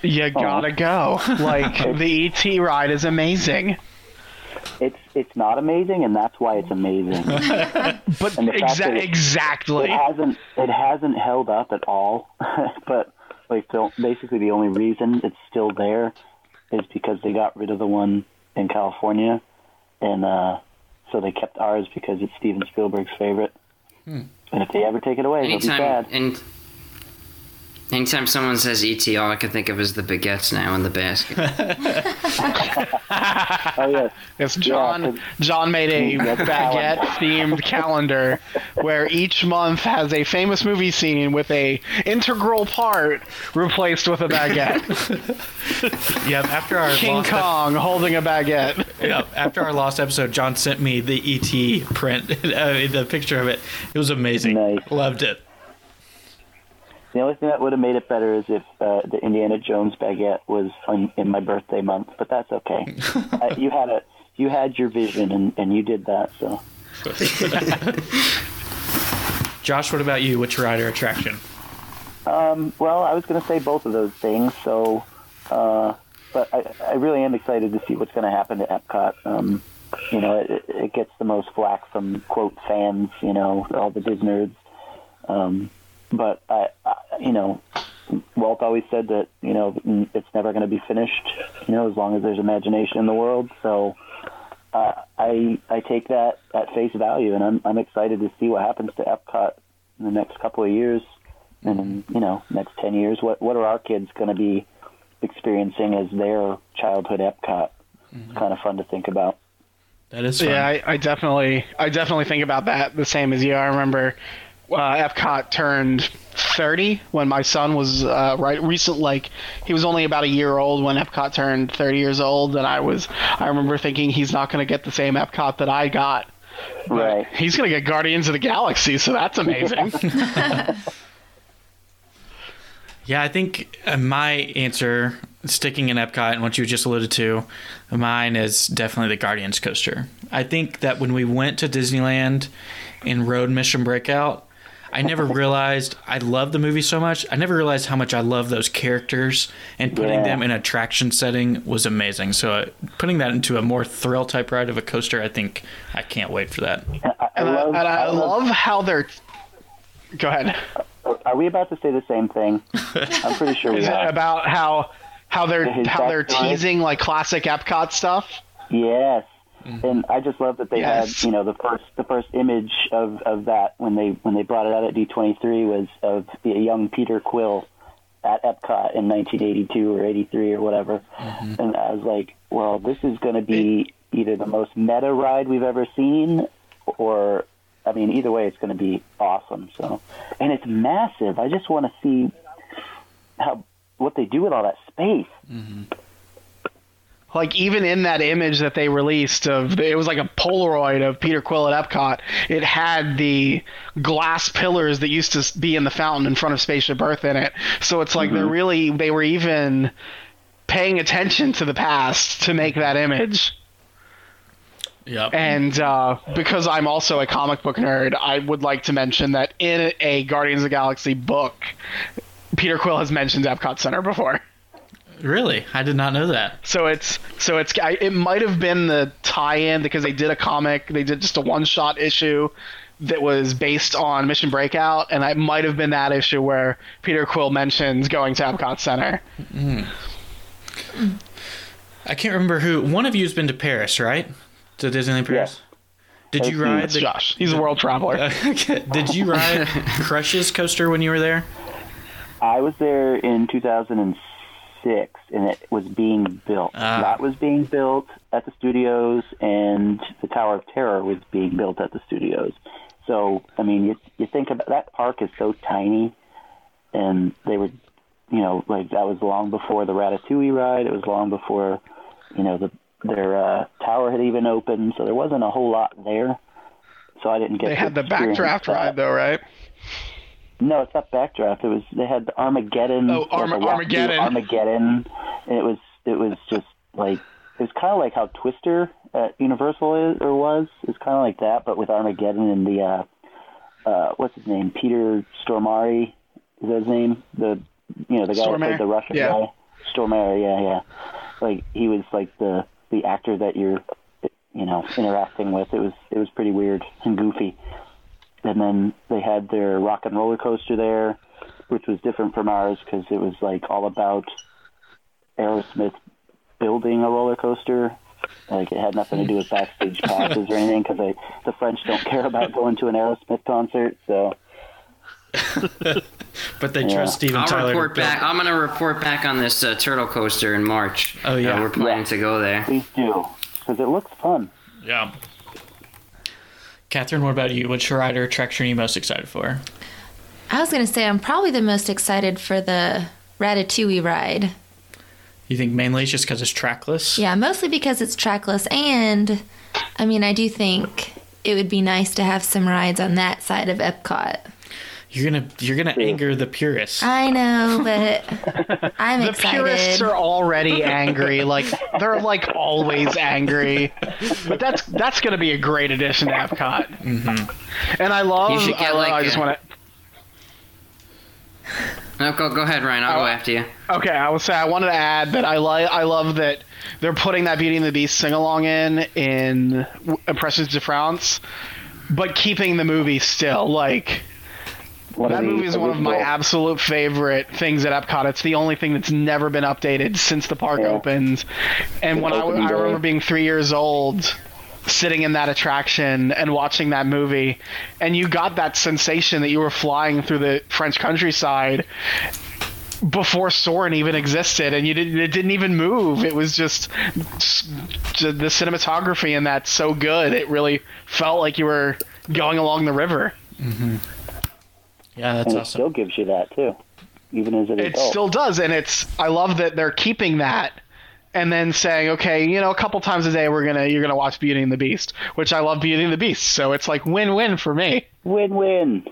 You gotta go. Like, the E.T. ride is amazing. It's not amazing, and that's why it's amazing. But exactly. It hasn't held up at all, but... Basically, the only reason it's still there is because they got rid of the one in California, and so they kept ours because it's Steven Spielberg's favorite. And if they ever take it away, it'll be bad. Anytime someone says E.T., all I can think of is the baguettes now in the basket. Oh, yes. Yes, John made a baguette-themed calendar where each month has a famous movie scene with a integral part replaced with a baguette. Yep. After our King Kong holding a baguette. Yep. After our last episode, John sent me the E.T. print, the picture of it. It was amazing. Nice. Loved it. The only thing that would have made it better is if the Indiana Jones baguette was in my birthday month, but that's okay. You had your vision, and you did that. So, Josh, what about you? Which ride or attraction? Well, I was going to say both of those things. So, but I really am excited to see what's going to happen to Epcot. You know, it gets the most flack from, quote, fans, you know, all the biz nerds. But, you know, Walt always said that, you know, it's never going to be finished, you know, as long as there's imagination in the world. So I take that at face value, and I'm excited to see what happens to Epcot in the next couple of years. And, you know, next 10 years, what are our kids going to be experiencing as their childhood Epcot? Mm-hmm. It's kind of fun to think about. That is fun. Yeah, I definitely think about that the same as you. I remember Epcot turned 30 when my son was he was only about a year old when Epcot turned 30 years old, and I remember thinking he's not going to get the same Epcot that I got. Right. He's going to get Guardians of the Galaxy, so that's amazing. Yeah, I think my answer, sticking in Epcot and what you just alluded to, mine is definitely the Guardians coaster. I think that when we went to Disneyland and rode Mission Breakout, I never realized I loved the movie so much. I never realized how much I loved those characters, and putting them in an attraction setting was amazing. So putting that into a more thrill type ride of a coaster, I think I can't wait for that. I love how they're... Go ahead. Are we about to say the same thing? I'm pretty sure we are. About how they're teasing like classic Epcot stuff. Yes, and I just love that they had, you know, the first image of that when they brought it out at D23 was of a young Peter Quill at Epcot in 1982 or 83 or whatever, and I was like, well, this is going to be either the most meta ride we've ever seen, or I mean, either way, it's going to be awesome. So, and it's massive. I just want to see what they do with all that space. Mm-hmm. Like, even in that image that they released of, it was like a Polaroid of Peter Quill at Epcot. It had the glass pillars that used to be in the fountain in front of Spaceship Earth in it. So it's like they were even paying attention to the past to make that image. Yep. And because I'm also a comic book nerd, I would like to mention that in a Guardians of the Galaxy book, Peter Quill has mentioned Epcot Center before. Really? I did not know that. It might have been the tie-in because they did a comic. They did just a one-shot issue that was based on Mission Breakout, and it might have been that issue where Peter Quill mentions going to Epcot Center. Mm-hmm. I can't remember who. One of you has been to Paris, right? To Disneyland Paris? Yeah. Did you ride Josh? He's a world traveler. Did you ride Crush's coaster when you were there? I was there in 2006, and it was being built. That was being built at the studios, and the Tower of Terror was being built at the studios. So, I mean, you think about that park is so tiny, and they were, you know, like that was long before the Ratatouille ride. It was long before, you know, their tower had even opened, so there wasn't a whole lot there. So I didn't get. They had the Backdraft ride, though, right? No, it's not Backdraft. It was they had the Armageddon. Oh, Armageddon, and it was just like it was kind of like how Twister at Universal was. It's kind of like that, but with Armageddon and the what's his name, Peter Stormare, is that his name? The guy who played the Russian guy, Stormare. Yeah. Like he was like the actor that you're, you know, interacting with. It was pretty weird and goofy. And then they had their rock and roller coaster there, which was different from ours because it was like all about Aerosmith building a roller coaster. Like it had nothing to do with backstage passes or anything because the French don't care about going to an Aerosmith concert. So, but they trust Steven Tyler. I'm going to report back on this turtle coaster in March. Oh yeah, we're planning to go there. Please do, because it looks fun. Yeah. Catherine, what about you? Which ride or attraction are you most excited for? I was going to say I'm probably the most excited for the Ratatouille ride. You think mainly it's just because it's trackless? Yeah, mostly because it's trackless. And, I mean, I do think it would be nice to have some rides on that side of Epcot. You're gonna anger the purists. I know, but I'm excited. The purists are already angry. Like they're like always angry. But that's gonna be a great addition to Epcot. Mm-hmm. And I love. You should get I just want to. No, go ahead, Ryan. I'll go after you. Okay, I would say I wanted to add that I love that they're putting that Beauty and the Beast sing-along in Impressions de France, but keeping the movie still. Like, that movie is one of my absolute favorite things at Epcot. It's the only thing that's never been updated since the park opened. And when I remember being 3 years old, sitting in that attraction and watching that movie, and you got that sensation that you were flying through the French countryside before Soarin' even existed, and it didn't even move. It was just the cinematography in that's so good. It really felt like you were going along the river. Mm-hmm. Yeah, that's awesome. It still gives you that too, even as an adult. It still does, and I love that they're keeping that. And then saying, okay, a couple times a day you're gonna watch Beauty and the Beast, which I love Beauty and the Beast, so it's like win-win for me. Win-win.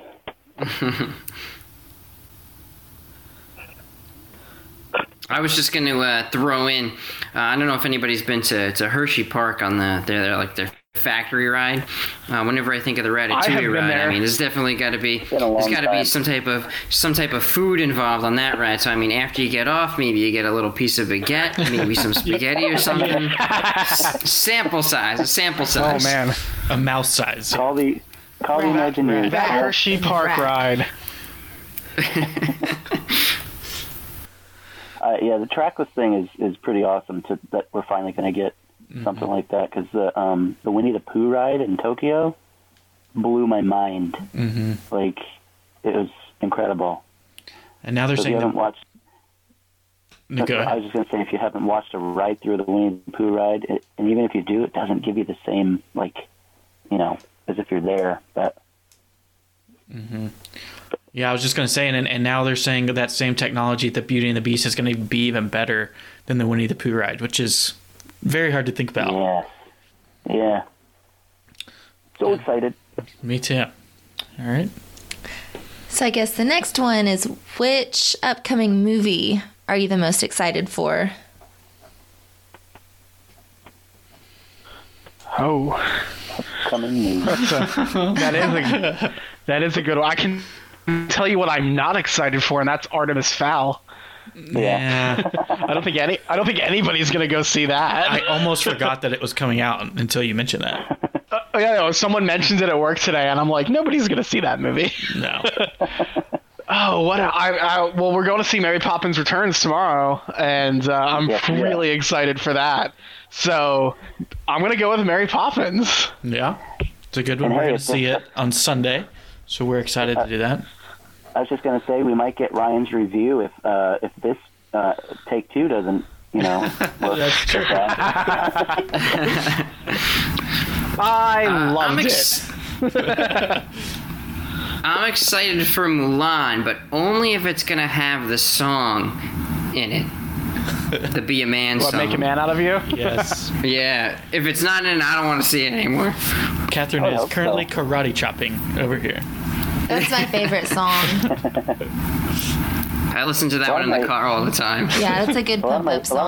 I was just gonna throw in. I don't know if anybody's been to Hershey Park on their factory ride. Whenever I think of the Ratatouille ride, I mean, there's definitely got to be some type of food involved on that ride. So I mean, after you get off, maybe you get a little piece of baguette, maybe some spaghetti or something. A sample size. Oh man, a mouse size. Call the imaginary. That Hershey Park ride. Yeah, the trackless thing is pretty awesome. That we're finally going to get. Mm-hmm. Something like that, because the Winnie the Pooh ride in Tokyo blew my mind. Mm-hmm. Like, it was incredible. And now they're saying you haven't watched. No, go ahead. I was just gonna say, if you haven't watched a ride through the Winnie the Pooh ride, and even if you do, it doesn't give you the same, like, as if you're there. But. Mm-hmm. Yeah, I was just gonna say, and now they're saying that same technology, the Beauty and the Beast, is gonna be even better than the Winnie the Pooh ride, which is. Very hard to think about. Yeah. So excited. Me too. All right. So I guess the next one is, which upcoming movie are you the most excited for? Oh. Upcoming movie. That is a good one. I can tell you what I'm not excited for, and that's Artemis Fowl. Yeah. I don't think anybody's gonna go see that. I almost forgot that it was coming out until you mentioned that. Someone mentioned it at work today, and I'm like, nobody's gonna see that movie. No. Well, we're going to see Mary Poppins Returns tomorrow, and I'm really excited for that. So I'm gonna go with Mary Poppins. Yeah, it's a good one. We're gonna see it on Sunday, so we're excited to do that. I was just going to say, we might get Ryan's review if this take two doesn't, work. That's true. I loved it. I'm excited for Mulan, but only if it's going to have the song in it. The Be a Man song. Make a Man Out of You? Yes. Yeah. If it's not in it, I don't want to see it anymore. Catherine is currently karate chopping over here. That's my favorite song. I listen to that one in the car all the time. Yeah, that's a good pump-up song. A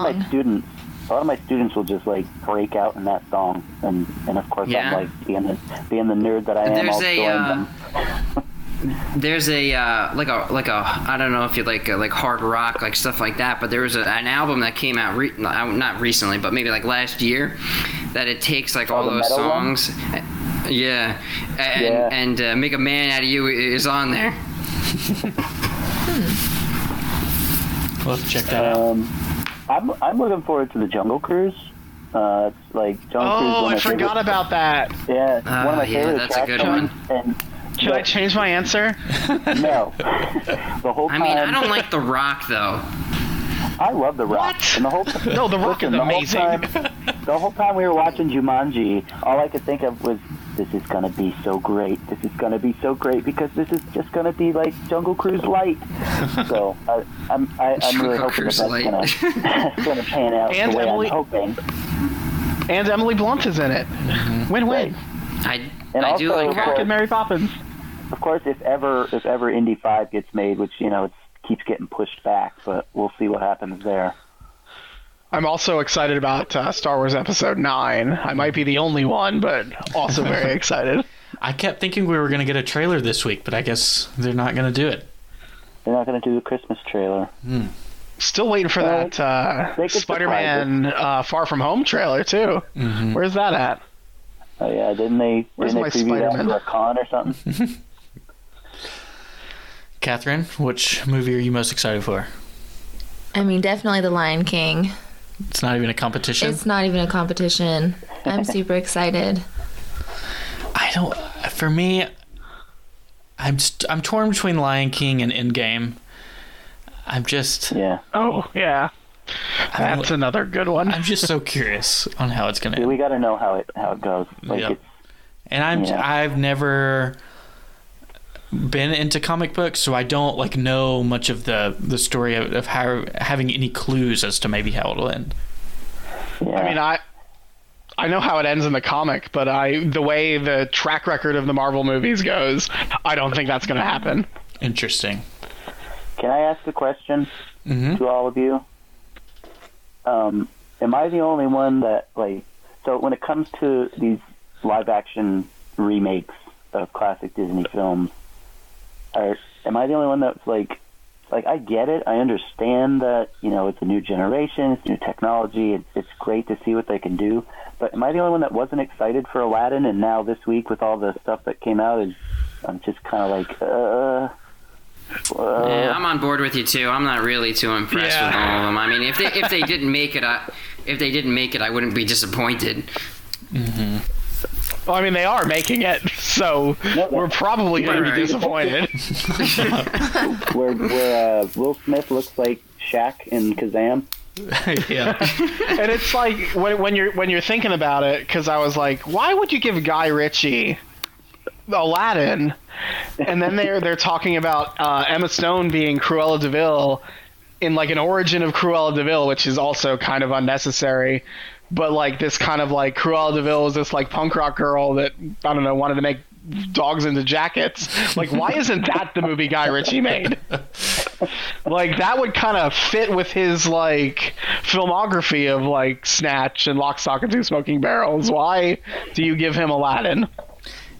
lot of my students will just, like, break out in that song. And of course, I'm, like, being the nerd that I am, I'll join them. There's a I don't know if you like hard rock, like stuff like that, but there was an album that came out not recently, but maybe like last year, that it takes like all those songs. Yeah. And Make a Man Out of You is on there. We'll have to check that out. I'm looking forward to the Jungle Cruise. It's like Jungle Cruise. Oh, I forgot about that. Yeah, one of my favorite. That's a good one. Should I change my answer? No. I don't like The Rock, though. I love The Rock. What? And The Rock is amazing. The whole time we were watching Jumanji, all I could think of was, this is going to be so great. This is going to be so great, because this is just going to be like Jungle Cruise Light. So I'm really hoping that that's going to pan out the way I'm hoping. And Emily Blunt is in it. Mm-hmm. Win-win. Right. I do like her. And Mary Poppins. Of course, if ever Indy 5 gets made, which, it keeps getting pushed back, but we'll see what happens there. I'm also excited about Star Wars Episode 9. I might be the only one, but also very excited. I kept thinking we were going to get a trailer this week, but I guess they're not going to do it. They're not going to do the Christmas trailer. Still waiting for that Spider-Man Far From Home trailer, too. Mm-hmm. Where's that at? Oh, yeah. Didn't they preview that for a con or something? Catherine, which movie are you most excited for? I mean, definitely The Lion King. It's not even a competition? It's not even a competition. I'm super excited. For me, I'm torn between Lion King and Endgame. I'm just... Yeah. Oh, yeah. That's another good one. I'm just so curious on how it's going to end. We got to know how it goes. I've never been into comic books, so I don't know much of the story of how, having any clues as to maybe how it'll end. Yeah. I mean, I know how it ends in the comic, but the way the track record of the Marvel movies goes, I don't think that's going to happen. Interesting. Can I ask a question to all of you? Am I the only one that so when it comes to these live action remakes of classic Disney films, am I the only one that's like I get it, I understand that it's a new generation, it's new technology, it's great to see what they can do, but am I the only one that wasn't excited for Aladdin, and now this week with all the stuff that came out, and I'm just kind of yeah, I'm on board with you too. I'm not really too impressed with all of them. I mean, if they didn't make it, I wouldn't be disappointed. Mm-hmm. Well, I mean, they are making it, so we're probably going to be disappointed. Where Will Smith looks like Shaq in Kazam. Yeah, and it's like when you're thinking about it, because I was like, why would you give Guy Ritchie Aladdin, and then they're talking about Emma Stone being Cruella de Vil in an origin of Cruella de Vil, which is also kind of unnecessary, but this kind of Cruella de Vil is this punk rock girl that I don't know wanted to make dogs into jackets. Why isn't that the movie Guy Ritchie made? That would kind of fit with his filmography of Snatch and Lock, Stock and Two Smoking Barrels. Why do you give him Aladdin?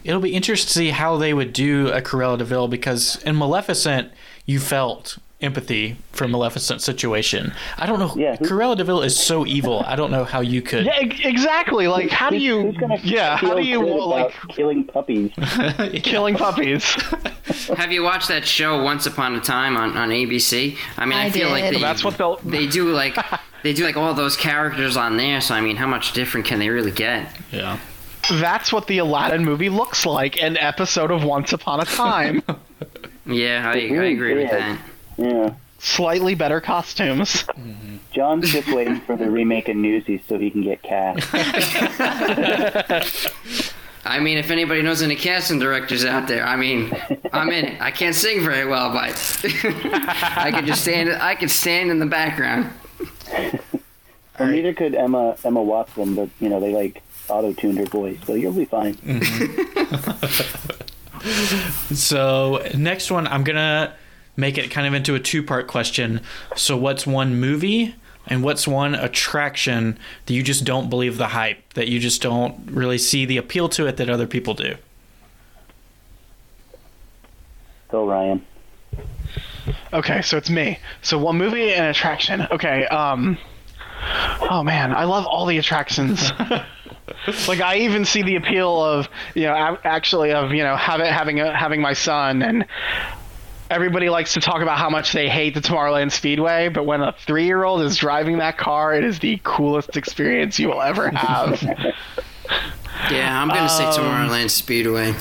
It'll be interesting to see how they would do a Cruella de Vil, because in Maleficent, you felt empathy for Maleficent's situation. I don't know. Yeah, Cruella de Vil is so evil. I don't know how you could. Yeah, exactly. How do you? Who's gonna how do you killing puppies? Killing puppies. Have you watched that show Once Upon a Time on ABC? I mean, I feel did. That's what they do. They do all those characters on there. So I mean, how much different can they really get? Yeah. That's what the Aladdin movie looks like, an episode of Once Upon a Time. Yeah, I agree with that. Yeah. Slightly better costumes. Mm-hmm. John's just waiting for the remake of Newsies so he can get cast. I mean, if anybody knows any casting directors out there, I mean, I'm in it. I can't sing very well, but I could stand in the background. Well, neither could Emma Watson, but, they auto-tuned her voice, so you'll be fine. Mm-hmm. So next one, I'm gonna make it kind of into a two-part question. So what's one movie and what's one attraction that you just don't believe the hype, that you just don't really see the appeal to it that other people do? Go, Ryan. Okay, so it's me. So one movie and attraction. Okay, oh man, I love all the attractions. I even see the appeal of having my son, and everybody likes to talk about how much they hate the Tomorrowland Speedway, but when a 3-year-old is driving that car, it is the coolest experience you will ever have. Yeah, I'm gonna say Tomorrowland Speedway.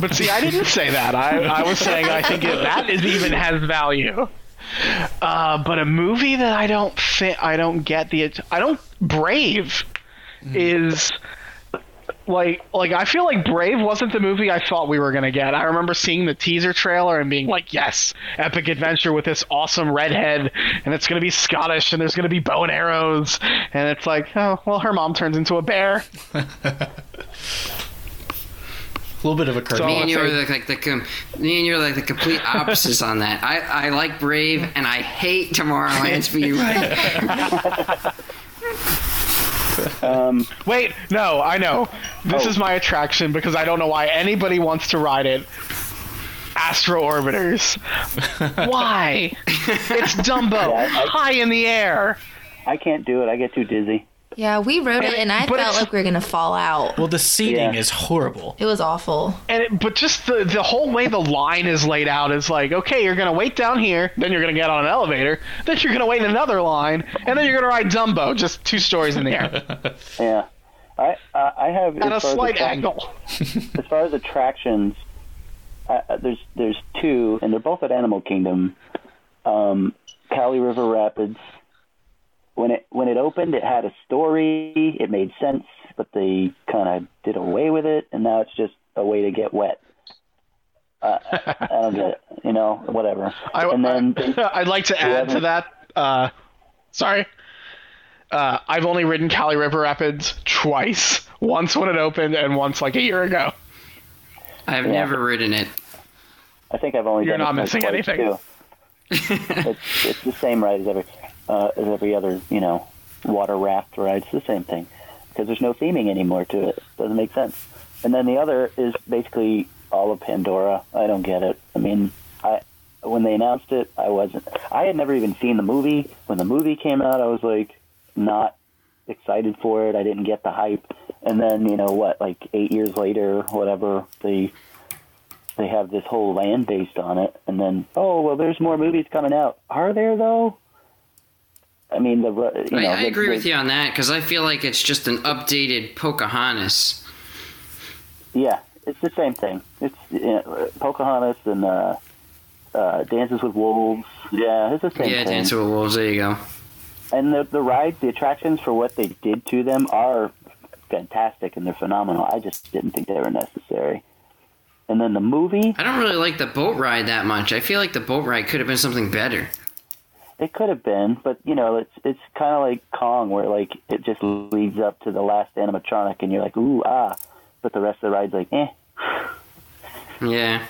But see, I didn't say that. I was saying I think that even has value. But a movie that Brave is I feel like Brave wasn't the movie I thought we were gonna get. I remember seeing the teaser trailer and being like, yes, epic adventure with this awesome redhead, and it's gonna be Scottish, and there's gonna be bow and arrows, and it's oh well, her mom turns into a bear. A little bit of a curve. Me and you are the complete opposites on that. I like Brave, and I hate Tomorrowland Speedway. Wait, no, I know. This is my attraction because I don't know why anybody wants to ride it. astro orbiters. Why? It's Dumbo, high in the air. I can't do it. I get too dizzy. Yeah, we rode it, and I felt like we were going to fall out. Well, the seating is horrible. It was awful. But just the whole way the line is laid out is like, okay, you're going to wait down here, then you're going to get on an elevator, then you're going to wait in another line, and then you're going to ride Dumbo, just 2 stories in the air. Yeah. I have... At a slight angle. As far as attractions, there's two, and they're both at Animal Kingdom. Cali River Rapids... When it opened, it had a story. It made sense, but they kind of did away with it, and now it's just a way to get wet. I don't get it. You know, whatever. I'd like to add to that. Sorry. I've only ridden Cali River Rapids twice. Once when it opened, and once like a year ago. I've never ridden it. I think I've only. You're done not it missing anything. Too. It's the same ride as every other, you know, water raft ride. It's the same thing because there's no theming anymore to it. Doesn't make sense. And then the other is basically all of Pandora. I don't get it. I mean, when they announced it, I had never even seen the movie. When the movie came out, I was like not excited for it. I didn't get the hype. And then, you know what, like 8 years later, whatever, they have this whole land based on it. And then, oh, well, there's more movies coming out. Are there though? I mean, I agree with you on that because I feel like it's just an updated Pocahontas. Yeah, it's the same thing. It's Pocahontas and Dances with Wolves. Yeah, it's the same thing. Yeah, Dances with Wolves. There you go. And the rides, the attractions for what they did to them are fantastic and they're phenomenal. I just didn't think they were necessary. And then the movie. I don't really like the boat ride that much. I feel like the boat ride could have been something better. It could have been, but, you know, it's kind of like Kong where, like, it just leads up to the last animatronic and you're like, ooh, ah, but the rest of the ride's like, eh. Yeah.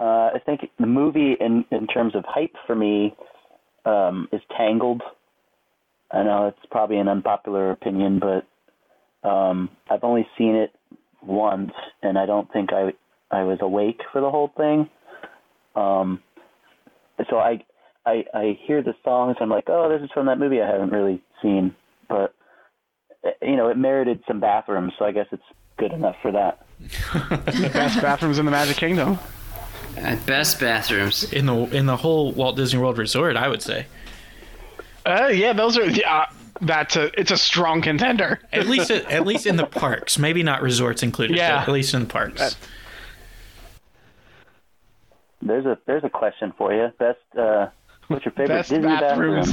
I think the movie, in terms of hype for me, is Tangled. I know it's probably an unpopular opinion, but I've only seen it once, and I don't think I was awake for the whole thing. So I hear the songs. I'm like, oh, this is from that movie I haven't really seen. But, you know, it merited some bathrooms, so I guess it's good enough for that. The best bathrooms in the Magic Kingdom. Best bathrooms. In the whole Walt Disney World Resort, I would say. Yeah, those are... it's a strong contender. At least in the parks. Maybe not resorts included, but at least in the parks. There's a question for you. What's your favorite Disney bathroom?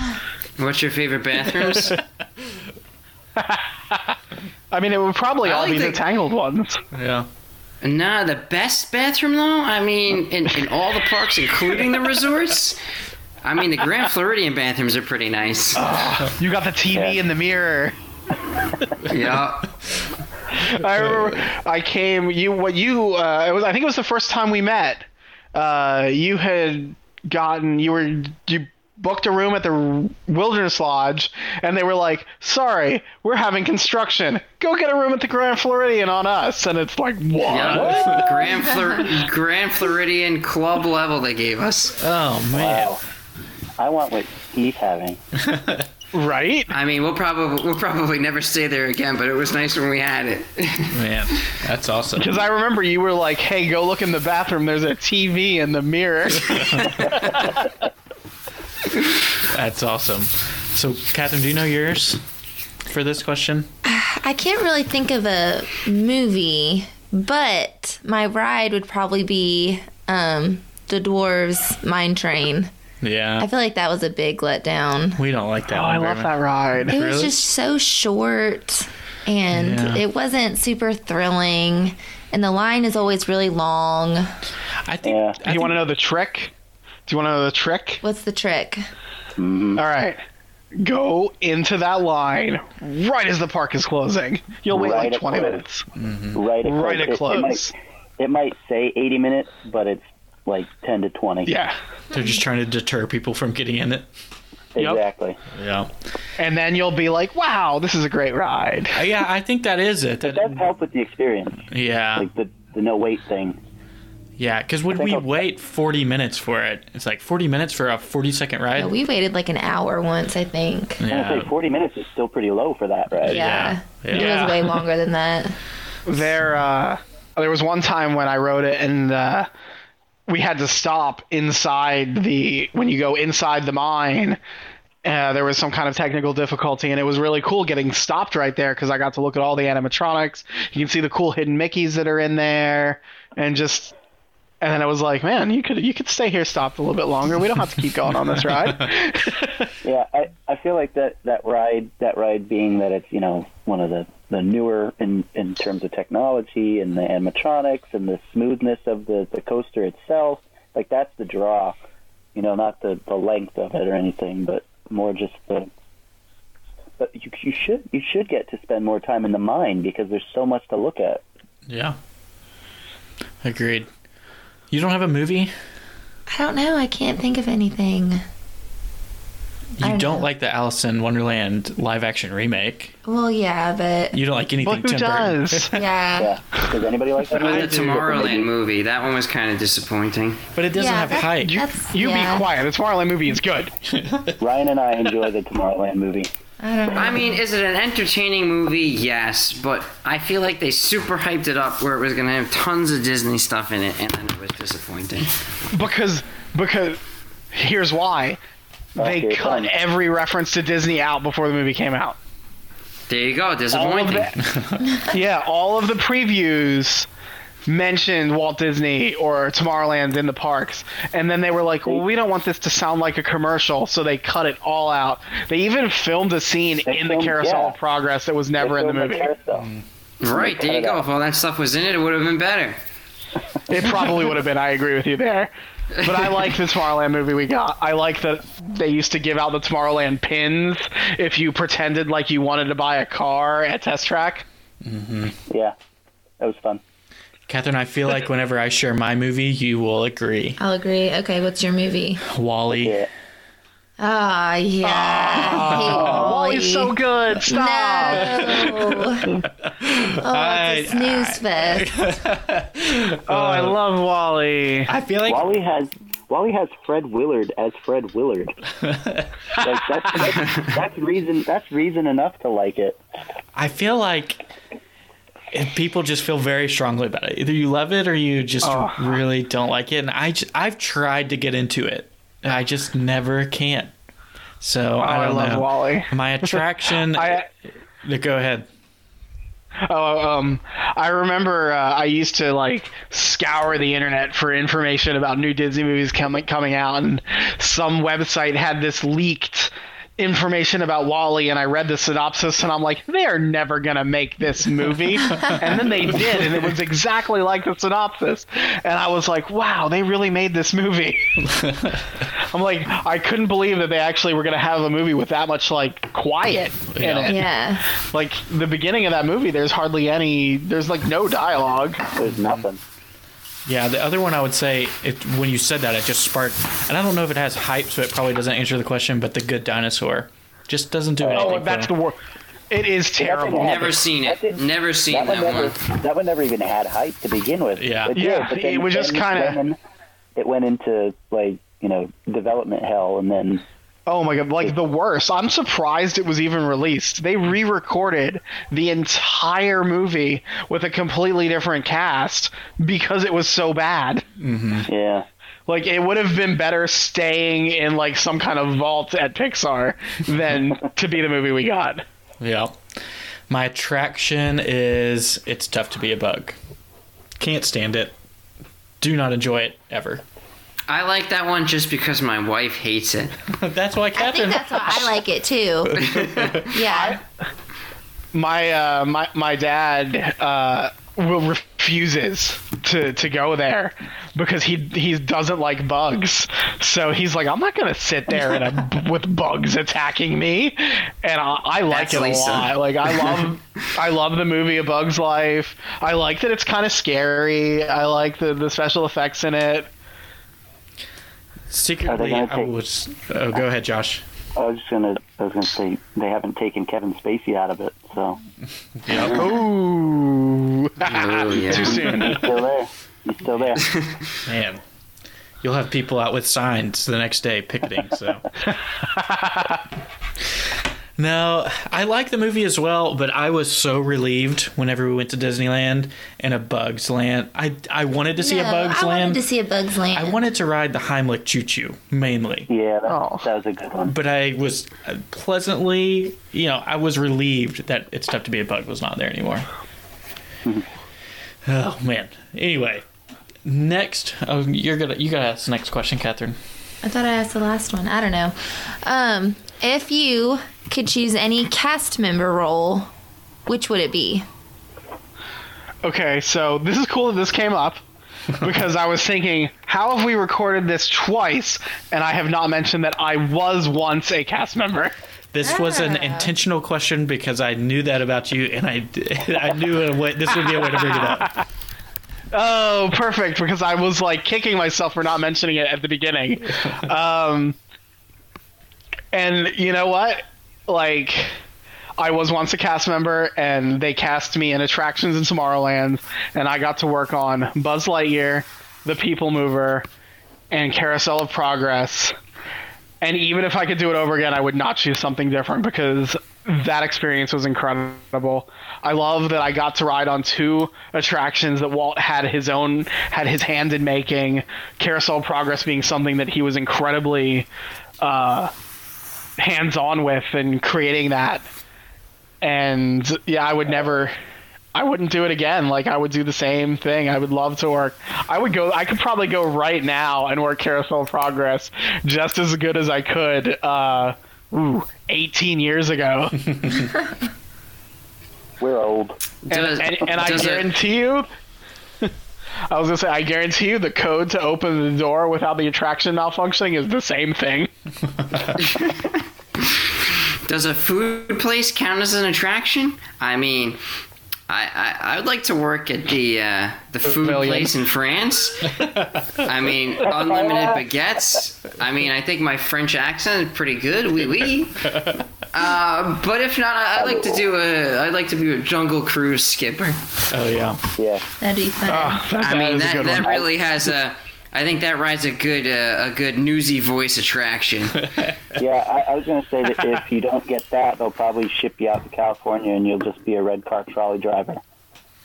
What's your favorite bathrooms? I mean, it would probably all be the Tangled ones. Yeah. Nah, the best bathroom though. I mean, in all the parks, including the resorts. I mean, the Grand Floridian bathrooms are pretty nice. Oh, you got the TV in the mirror. Yeah. I remember I came. I think it was the first time we met. You booked a room at the Wilderness Lodge, and they were like, sorry, we're having construction. Go get a room at the Grand Floridian on us. And it's like, what? Yeah, Grand Floridian club level they gave us. Oh, man. Wow. I want what he's having. Right? I mean, we'll probably never stay there again, but it was nice when we had it. Man, that's awesome. Because I remember you were like, hey, go look in the bathroom. There's a TV in the mirror. That's awesome. So, Catherine, do you know yours for this question? I can't really think of a movie, but my ride would probably be the Dwarves Mine Train. Yeah. I feel like that was a big letdown. We don't like that one. Oh, I love that ride. It was just so short, and it wasn't super thrilling, and the line is always really long. I think... Do you want to know the trick? What's the trick? All right. Go into that line right as the park is closing. You'll wait like 20 minutes. Mm-hmm. Right at close. It might say 80 minutes, but it's like 10 to 20. Yeah. They're just trying to deter people from getting in it. Exactly. Yep. Yeah. And then you'll be like, wow, this is a great ride. Yeah, I think that is it. That helps with the experience. Yeah. Like the no wait thing. Yeah, because when we wait 40 minutes for it, it's like 40 minutes for a 40-second ride. Yeah, we waited like an hour once, I think. Yeah. I would say 40 minutes is still pretty low for that ride. Yeah. It was way longer than that. There was one time when I rode it and we had to stop inside when you go inside the mine. There was some kind of technical difficulty, and it was really cool getting stopped right there because I got to look at all the animatronics. You can see the cool hidden Mickeys that are in there, and then I was like, man, you could stay here stopped a little bit longer. We don't have to keep going on this ride. Yeah, I feel like that ride being that it's, you know, one of the newer in terms of technology and the animatronics and the smoothness of the coaster itself, like that's the draw, you know, not the length of it or anything, but more just but you should get to spend more time in the mine because there's so much to look at. Yeah, agreed. You don't have a movie? I don't know. I can't think of anything. You don't like the Alice in Wonderland live action remake? Well, yeah, but you don't like anything. Well, who does? Yeah. Does anybody like that? The Tomorrowland movie? That one was kind of disappointing. But it doesn't have hype. Be quiet. The Tomorrowland movie is good. Ryan and I enjoy the Tomorrowland movie. I mean, is it an entertaining movie? Yes, but I feel like they super hyped it up where it was going to have tons of Disney stuff in it, and then it was disappointing. Because here's why. They cut every reference to Disney out before the movie came out. There you go, disappointing. All of the previews mentioned Walt Disney or Tomorrowland in the parks, and then they were like, well, we don't want this to sound like a commercial, so they cut it all out. They even filmed a scene in the Carousel of Progress that was never in the movie. Right, there you go. If all that stuff was in it, it would have been better. It probably would have been. I agree with you there. But I like the Tomorrowland movie we got. I like that they used to give out the Tomorrowland pins if you pretended like you wanted to buy a car at Test Track. Mm-hmm. Yeah, that was fun. Catherine, I feel like whenever I share my movie, you will agree. I'll agree. Okay, what's your movie? WALL-E. Yeah. Oh, yeah. WALL-E's so good. Stop. No. It's a snooze fest. I love WALL-E. I feel like WALL-E has Fred Willard as Fred Willard. Like that's reason enough to like it. I feel like people just feel very strongly about it. Either you love it or you just really don't like it. And I've tried to get into it. I just never can. So I love WALL-E. My attraction. Go ahead. I remember I used to like scour the internet for information about new Disney movies coming out, and some website had this leaked information about WALL-E, and I read the synopsis and I'm like, they're never gonna make this movie. And then they did, and it was exactly like the synopsis, and I was like, wow, they really made this movie. I'm like, I couldn't believe that they actually were gonna have a movie with that much like quiet in it. Yeah, like the beginning of that movie, there's hardly any, there's like no dialogue, there's nothing. Yeah, the other one I would say, when you said that, it just sparked, and I don't know if it has hype, so it probably doesn't answer the question, but The Good Dinosaur just doesn't do anything. Oh, that's the worst. It is terrible. Never seen it. Never seen that one. That one never even had hype to begin with. Yeah. It was just kind of... It went into, like, you know, development hell, and then... Oh my god, like the worst. I'm surprised it was even released. They re-recorded the entire movie with a completely different cast because it was so bad. Mm-hmm. Yeah. Like, it would have been better staying in like some kind of vault at Pixar than to be the movie we got. Yeah. My attraction is It's Tough to Be a Bug. Can't stand it. Do not enjoy it ever. I like that one just because my wife hates it. That's why Catherine. I think that's why I like it too. Yeah. My dad refuses to go there because he doesn't like bugs. So he's like, I'm not gonna sit there with bugs attacking me. And I like it a lot. Like I love the movie A Bug's Life. I like that it's kind of scary. I like the special effects in it. Secretly, go ahead, Josh. I was gonna say they haven't taken Kevin Spacey out of it, so. Yep. Ooh. Too soon. He's still there. He's still there. Man, you'll have people out with signs the next day picketing. So. No, I like the movie as well, but I was so relieved whenever we went to Disneyland and A Bug's Land. I wanted to see A Bug's Land. I wanted to see A Bug's Land. I wanted to ride the Heimlich Choo Choo mainly. Yeah, that was a good one. But I was pleasantly, I was relieved that It's Tough to Be a Bug was not there anymore. Oh man. Anyway, next, you gotta ask the next question, Catherine. I thought I asked the last one. I don't know. If you could choose any cast member role, which would it be? Okay, so this is cool that this came up, because I was thinking, how have we recorded this twice, and I have not mentioned that I was once a cast member? This was an intentional question because I knew that about you, and I knew this would be a way to bring it up. Oh, perfect, because I was, kicking myself for not mentioning it at the beginning. And you know what? I was once a cast member, and they cast me in Attractions in Tomorrowland, and I got to work on Buzz Lightyear, The People Mover, and Carousel of Progress. And even if I could do it over again, I would not choose something different, because that experience was incredible. I love that I got to ride on two attractions that Walt had his hand in making, Carousel Progress being something that he was incredibly hands-on with and creating that. And yeah, I wouldn't do it again. I would do the same thing. I would love to work. I could probably go right now and work Carousel Progress just as good as I could 18 years ago. We're old. And I guarantee you, I guarantee you the code to open the door without the attraction malfunctioning is the same thing. Does a food place count as an attraction? I mean, I would like to work at the food place in France. I mean, unlimited baguettes. I mean, I think my French accent is pretty good. Oui. But if not, I'd like to be a Jungle Cruise skipper. Oh yeah. That'd be fun. That really has a. I think that rides a good newsy voice attraction. Yeah, I was going to say that if you don't get that, they'll probably ship you out to California and you'll just be a red car trolley driver.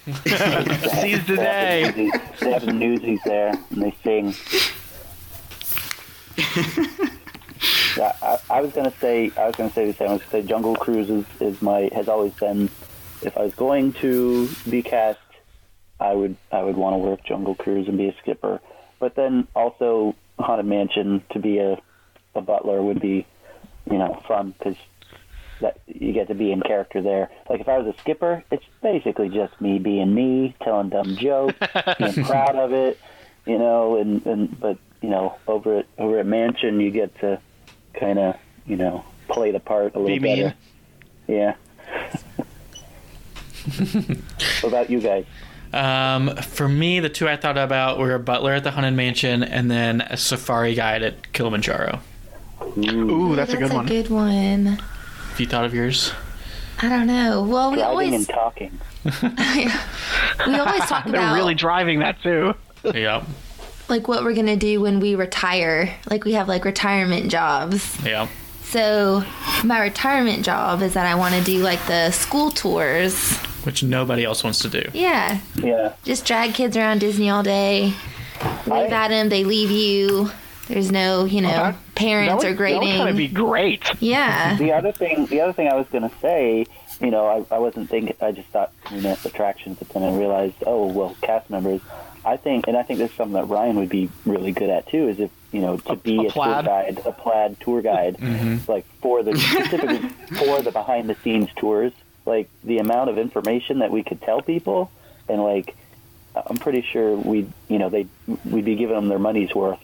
Seize the day. They have the newsies there and they sing. Yeah, I was going to say the same. I was going to say Jungle Cruise has always been, if I was going to be cast, I would want to work Jungle Cruise and be a skipper. But then also Haunted Mansion, to be a butler would be, fun, because you get to be in character there. If I was a skipper, it's basically just me being me, telling dumb jokes, being proud of it, but over at Mansion you get to kind of, play the part a little better. Yeah. What about you guys? For me, the two I thought about were a butler at the Haunted Mansion and then a safari guide at Kilimanjaro. Ooh, that's a good one. Have you thought of yours? I don't know. Well, we driving and talking. We always talk about... They're really driving that, too. Yeah. What we're going to do when we retire. We have, retirement jobs. Yeah. So, my retirement job is that I want to do, the school tours... Which nobody else wants to do. Yeah. Yeah. Just drag kids around Disney all day. Wave at them. They leave you. There's no, parents or grading. That would kind of be great. Yeah. The other thing I was going to say, I wasn't thinking. I just thought attractions, but then I realized, cast members. I think there's something that Ryan would be really good at too. Is if to be a tour guide, a plaid tour guide, mm-hmm. Specifically for the behind the scenes tours. The amount of information that we could tell people, and I'm pretty sure we'd be giving them their money's worth.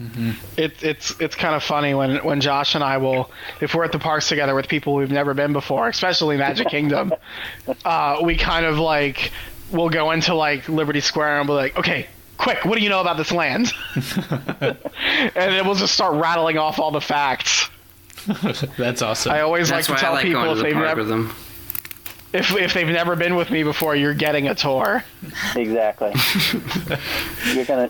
Mm-hmm. It's kind of funny when Josh and I if we're at the parks together with people we've never been before, especially Magic Kingdom, we kind of we'll go into Liberty Square and be like, okay, quick, what do you know about this land? And then we'll just start rattling off all the facts. That's awesome. I always like to tell people if they've never. If they've never been with me before, you're getting a tour. Exactly.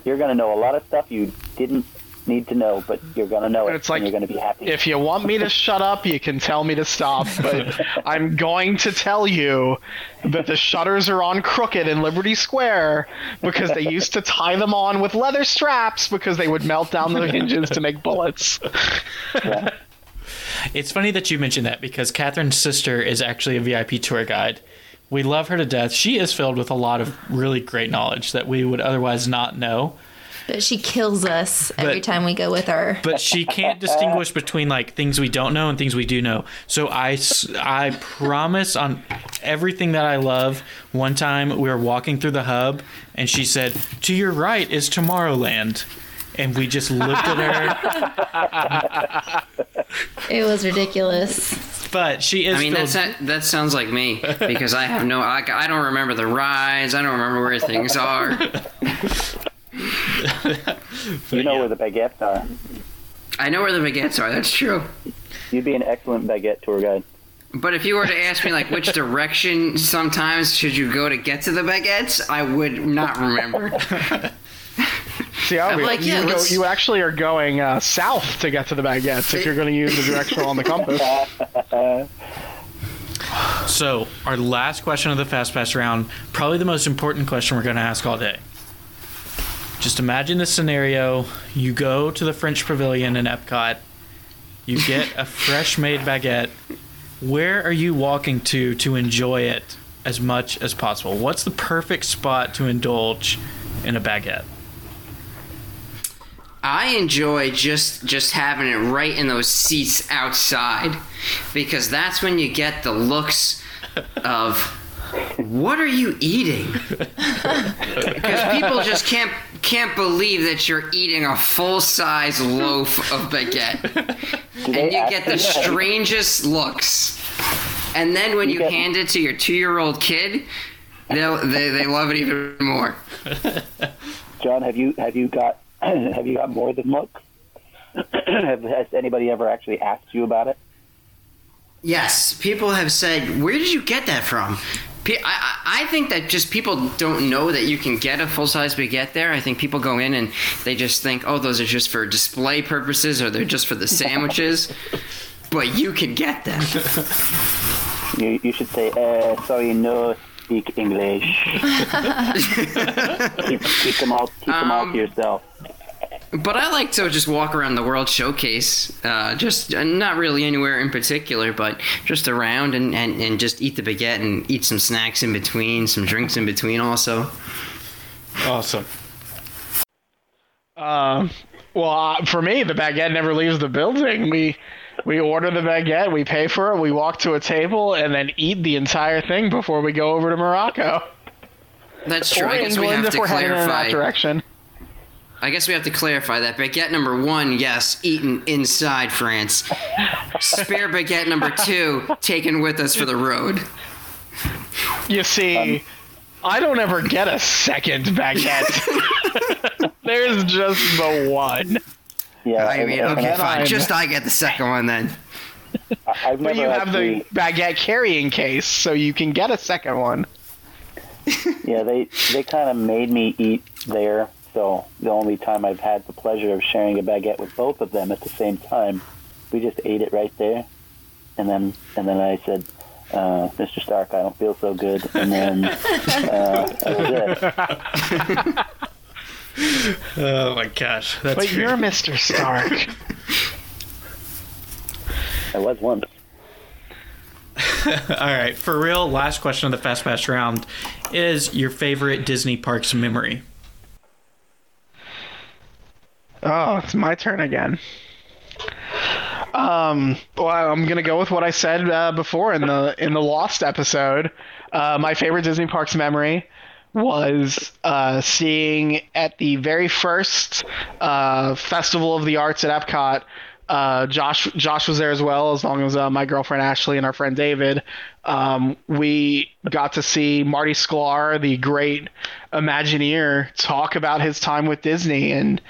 You're gonna know a lot of stuff you didn't need to know, but you're gonna know it. It's like, and you're gonna be happy. If you want me to shut up, you can tell me to stop, but I'm going to tell you that the shutters are on crooked in Liberty Square because they used to tie them on with leather straps because they would melt down the hinges to make bullets. Yeah. It's funny that you mentioned that because Catherine's sister is actually a VIP tour guide. We love her to death. She is filled with a lot of really great knowledge that we would otherwise not know. But she kills us every time we go with her. But she can't distinguish between like things we don't know and things we do know. So I promise on everything that I love. One time we were walking through the hub and she said, "To your right is Tomorrowland." And we just looked at her. It was ridiculous. But she is. I mean, that sounds like me because I have no. I don't remember the rides. I don't remember where things are. You know where the baguettes are. I know where the baguettes are. That's true. You'd be an excellent baguette tour guide. But if you were to ask me, like, which direction sometimes should you go to get to the baguettes, I would not remember. See, like, yeah, you actually are going south to get to the baguettes if you're going to use the directional on the compass. So, our last question of the Fast Pass round, probably the most important question we're going to ask all day. Just imagine this scenario. You go to the French Pavilion in Epcot. You get a fresh-made baguette. Where are you walking to enjoy it as much as possible? What's the perfect spot to indulge in a baguette? I enjoy just having it right in those seats outside because that's when you get the looks of, what are you eating? Because people just can't believe that you're eating a full-size loaf of baguette. And you get the strangest looks. And then when you hand it to your 2-year-old kid, they love it even more. John, have you got more than looks? Has anybody ever actually asked you about it? Yes. People have said, where did you get that from? I think that just people don't know that you can get a full-size baguette there. I think people go in and they just think, oh, those are just for display purposes or they're just for the sandwiches. But you can get them. You should say, sorry, no... Speak English. keep them all to yourself. But I like to just walk around the World Showcase, just not really anywhere in particular, but just around and just eat the baguette and eat some snacks in between, some drinks in between also. Awesome. Well, for me, the baguette never leaves the building. We order the baguette, we pay for it, we walk to a table, and then eat the entire thing before we go over to Morocco. That's true. I guess we have to clarify that. Baguette number 1, yes, eaten inside France. Spare baguette number 2, taken with us for the road. You see, I don't ever get a second baguette. There's just the one. Yeah, I mean, okay, fine. Just I get the second one then. But you have the baguette carrying case, so you can get a second one. Yeah, they kind of made me eat there, so the only time I've had the pleasure of sharing a baguette with both of them at the same time, we just ate it right there, and then I said, "Mr. Stark, I don't feel so good," and then that was it. Oh my gosh! But you're Mr. Stark. I was once. All right, for real. Last question of the Fast Pass round is your favorite Disney parks memory. Oh, it's my turn again. Well, I'm gonna go with what I said before in the Lost episode. My favorite Disney parks memory was seeing at the very first Festival of the Arts at Epcot. Josh was there as well, as long as my girlfriend Ashley and our friend David. We got to see Marty Sklar, the great Imagineer, talk about his time with Disney and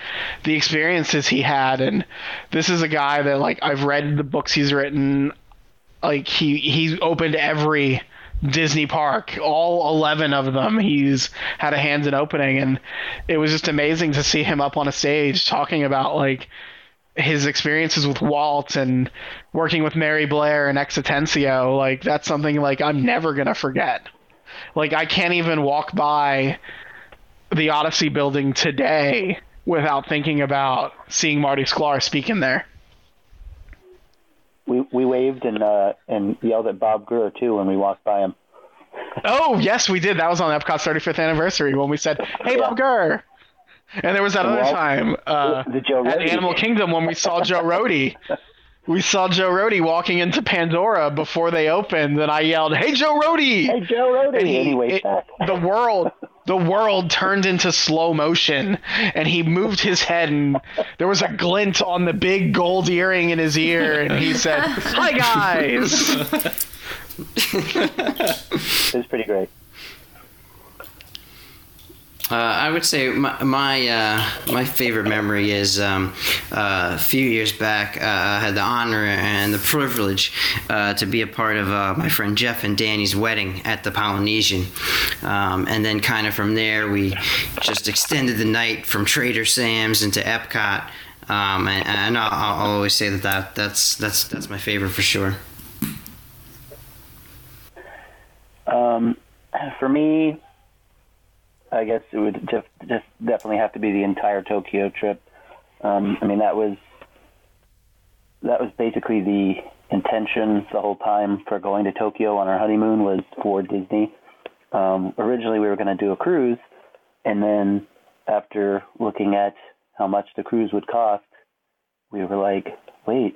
the experiences he had. And this is a guy that, like, I've read the books he's written. Like, he opened every Disney Park, all 11 of them, he's had a hand in opening, and it was just amazing to see him up on a stage talking about like his experiences with Walt and working with Mary Blair and Exotencio. Like, that's something like I'm never gonna forget. Like, I can't even walk by the Odyssey building today without thinking about seeing Marty Sklar speak in there. We waved and yelled at Bob Gurr too when we walked by him. Oh yes, we did. That was on Epcot's 35th anniversary when we said, "Hey, Bob Gurr." And there was that other time at Animal Kingdom when we saw Joe Rohde. We saw Joe Rohde walking into Pandora before they opened, and I yelled, "Hey, Joe Rohde!" Hey, Joe Rohde! And the world turned into slow motion, and he moved his head, and there was a glint on the big gold earring in his ear, and he said, "Hi, guys!" It was pretty great. I would say my favorite memory is a few years back. I had the honor and the privilege to be a part of my friend Jeff and Danny's wedding at the Polynesian, and then kind of from there we just extended the night from Trader Sam's into Epcot, and I'll always say that's my favorite for sure. For me, I guess it would just definitely have to be the entire Tokyo trip. I mean, that was basically the intention the whole time for going to Tokyo on our honeymoon was for Disney. Originally, we were going to do a cruise, and then after looking at how much the cruise would cost, we were like, "Wait,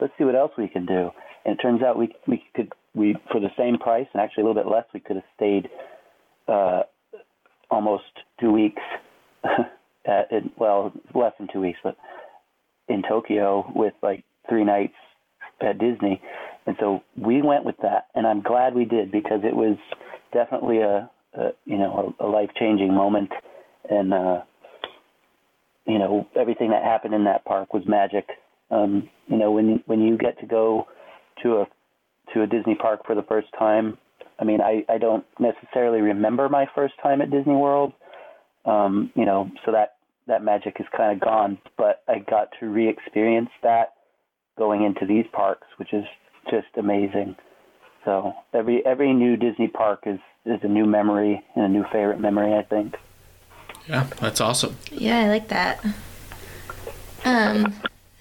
let's see what else we can do." And it turns out we could for the same price and actually a little bit less, we could have stayed. Almost 2 weeks, less than 2 weeks, but in Tokyo with like 3 nights at Disney. And so we went with that, and I'm glad we did, because it was definitely a life-changing moment. And, everything that happened in that park was magic. When you get to go to a Disney park for the first time, I mean, I don't necessarily remember my first time at Disney World, so that magic is kind of gone. But I got to re-experience that going into these parks, which is just amazing. So every new Disney park is a new memory and a new favorite memory, I think. Yeah, that's awesome. Yeah, I like that.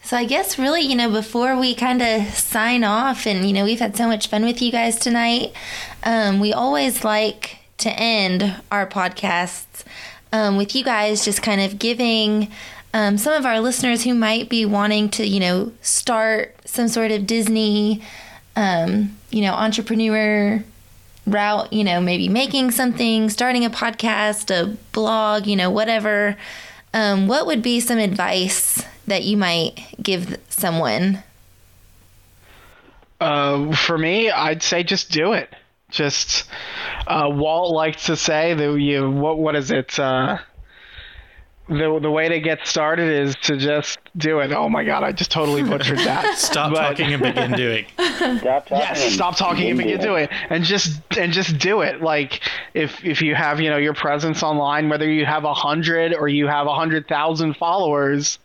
So I guess really, before we kind of sign off and, we've had so much fun with you guys tonight, we always like to end our podcasts with you guys just kind of giving some of our listeners who might be wanting to, start some sort of Disney, entrepreneur route, maybe making something, starting a podcast, a blog, whatever. What would be some advice that you might give someone? For me, I'd say just do it. Just Walt likes to say that what is it? The way to get started is to just do it. Oh my God, I just totally butchered that. Stop talking and begin doing. Stop talking and begin doing. And just do it. Like if you have, your presence online, whether you have 100 or you have 100,000 followers,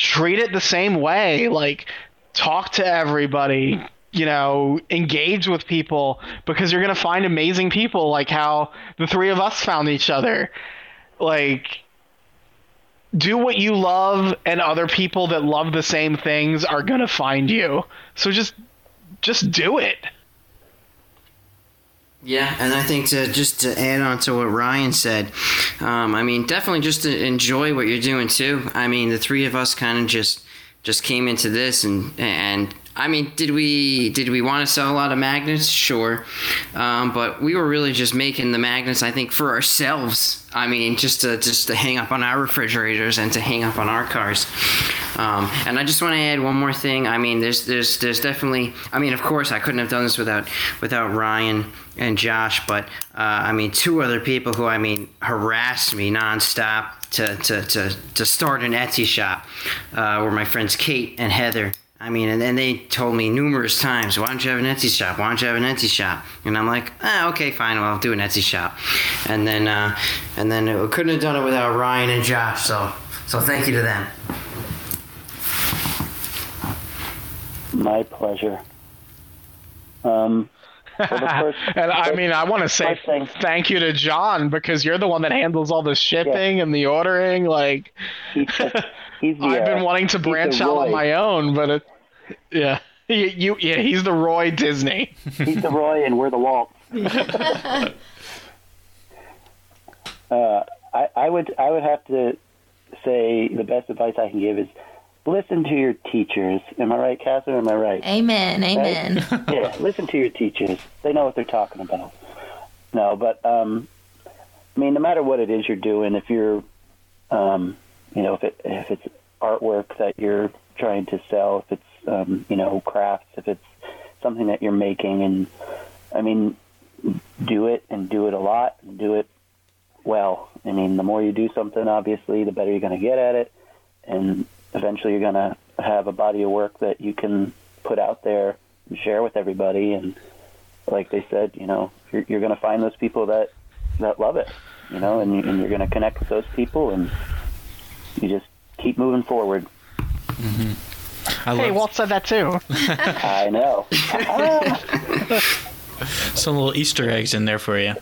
treat it the same way. Like, talk to everybody, engage with people, because you're going to find amazing people, like how the three of us found each other. Like, do what you love, and other people that love the same things are going to find you. So just do it. Yeah, and I think to add on to what Ryan said, definitely just to enjoy what you're doing too. I mean, the three of us kind of just came into this and did we want to sell a lot of magnets? Sure. But we were really just making the magnets, I think, for ourselves. I mean, just to hang up on our refrigerators and to hang up on our cars. And I just want to add one more thing. I mean, there's definitely, of course I couldn't have done this without Ryan and Josh, but, 2 other people who, harassed me nonstop to start an Etsy shop, were my friends Kate and Heather. I mean, and then they told me numerous times, why don't you have an Etsy shop? Why don't you have an Etsy shop? And I'm like, okay, fine, well, I'll do an Etsy shop. And then we couldn't have done it without Ryan and Josh, so thank you to them. My pleasure. And I mean, I want to say thank you to John, because you're the one that handles all the shipping and the ordering. Like, I've been wanting to branch out on my own, but he's the Roy Disney. He's the Roy, and we're the Walt. I would have to say the best advice I can give is listen to your teachers. Am I right, Catherine? Am I right? Amen. Right? Yeah, listen to your teachers. They know what they're talking about. No, but I mean, no matter what it is you're doing, if you're if it's artwork that you're trying to sell, if it's crafts, if it's something that you're making, and I mean, do it, and do it a lot, and do it well. I mean, the more you do something, obviously, the better you're going to get at it, and eventually you're going to have a body of work that you can put out there and share with everybody. And like they said, you're going to find those people that love it, and you're going to connect with those people, and you just keep moving forward. Mm-hmm. Hey, Walt said that too. I know. Some little Easter eggs in there for you.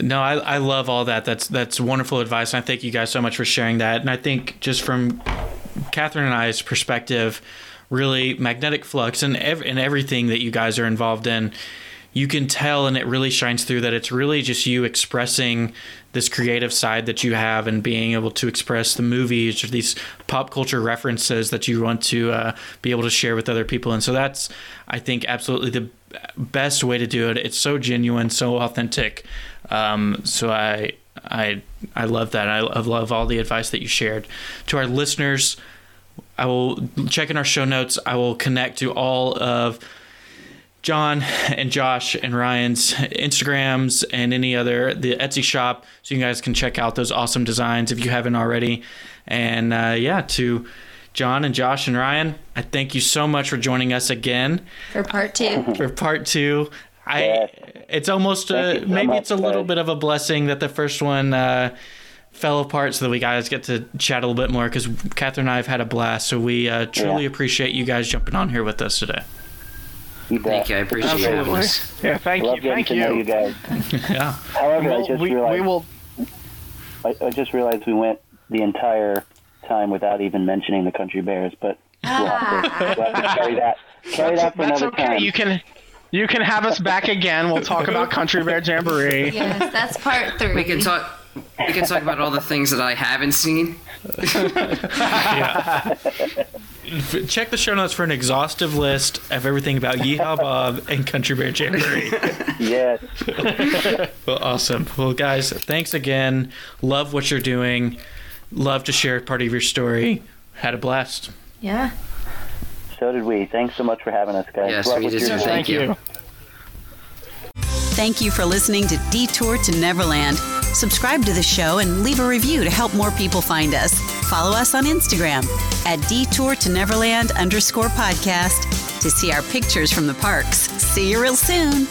No, I love all that. That's wonderful advice, and I thank you guys so much for sharing that. And I think just from Catherine and I's perspective, really, Magnetic Flux and everything that you guys are involved in, you can tell, and it really shines through that it's really just you expressing this creative side that you have, and being able to express the movies or these pop culture references that you want to be able to share with other people. And so that's, I think, absolutely the best way to do it. It's so genuine, so authentic. So I love that. I love all the advice that you shared. To our listeners, I will check in our show notes. I will connect to all of John and Josh and Ryan's Instagrams and the Etsy shop, so you guys can check out those awesome designs if you haven't already. And to John and Josh and Ryan, I thank you so much for joining us again for part two. It's almost little bit of a blessing that the first one fell apart, so that we guys get to chat a little bit more, because Catherine and I have had a blast. So we truly appreciate you guys jumping on here with us today. Thank you. I appreciate it. Yeah, thank you. Guys. Yeah. However, I just realized we went the entire time without even mentioning the Country Bears, but we'll have to carry that for another time. You can have us back again. We'll talk about Country Bear Jamboree. Yes, that's part 3. We can talk about all the things that I haven't seen. Yeah. Check the show notes for an exhaustive list of everything about Yeehaw Bob and Country Bear Jamboree. Yes. Well, awesome. Well, guys, thanks again. Love what you're doing. Love to share part of your story. Had a blast. Yeah. So did we. Thanks so much for having us, guys. Yes, we did. Thank you. Thank you for listening to Detour to Neverland. Subscribe to the show and leave a review to help more people find us. Follow us on Instagram at detourtoneverland_podcast to see our pictures from the parks. See you real soon.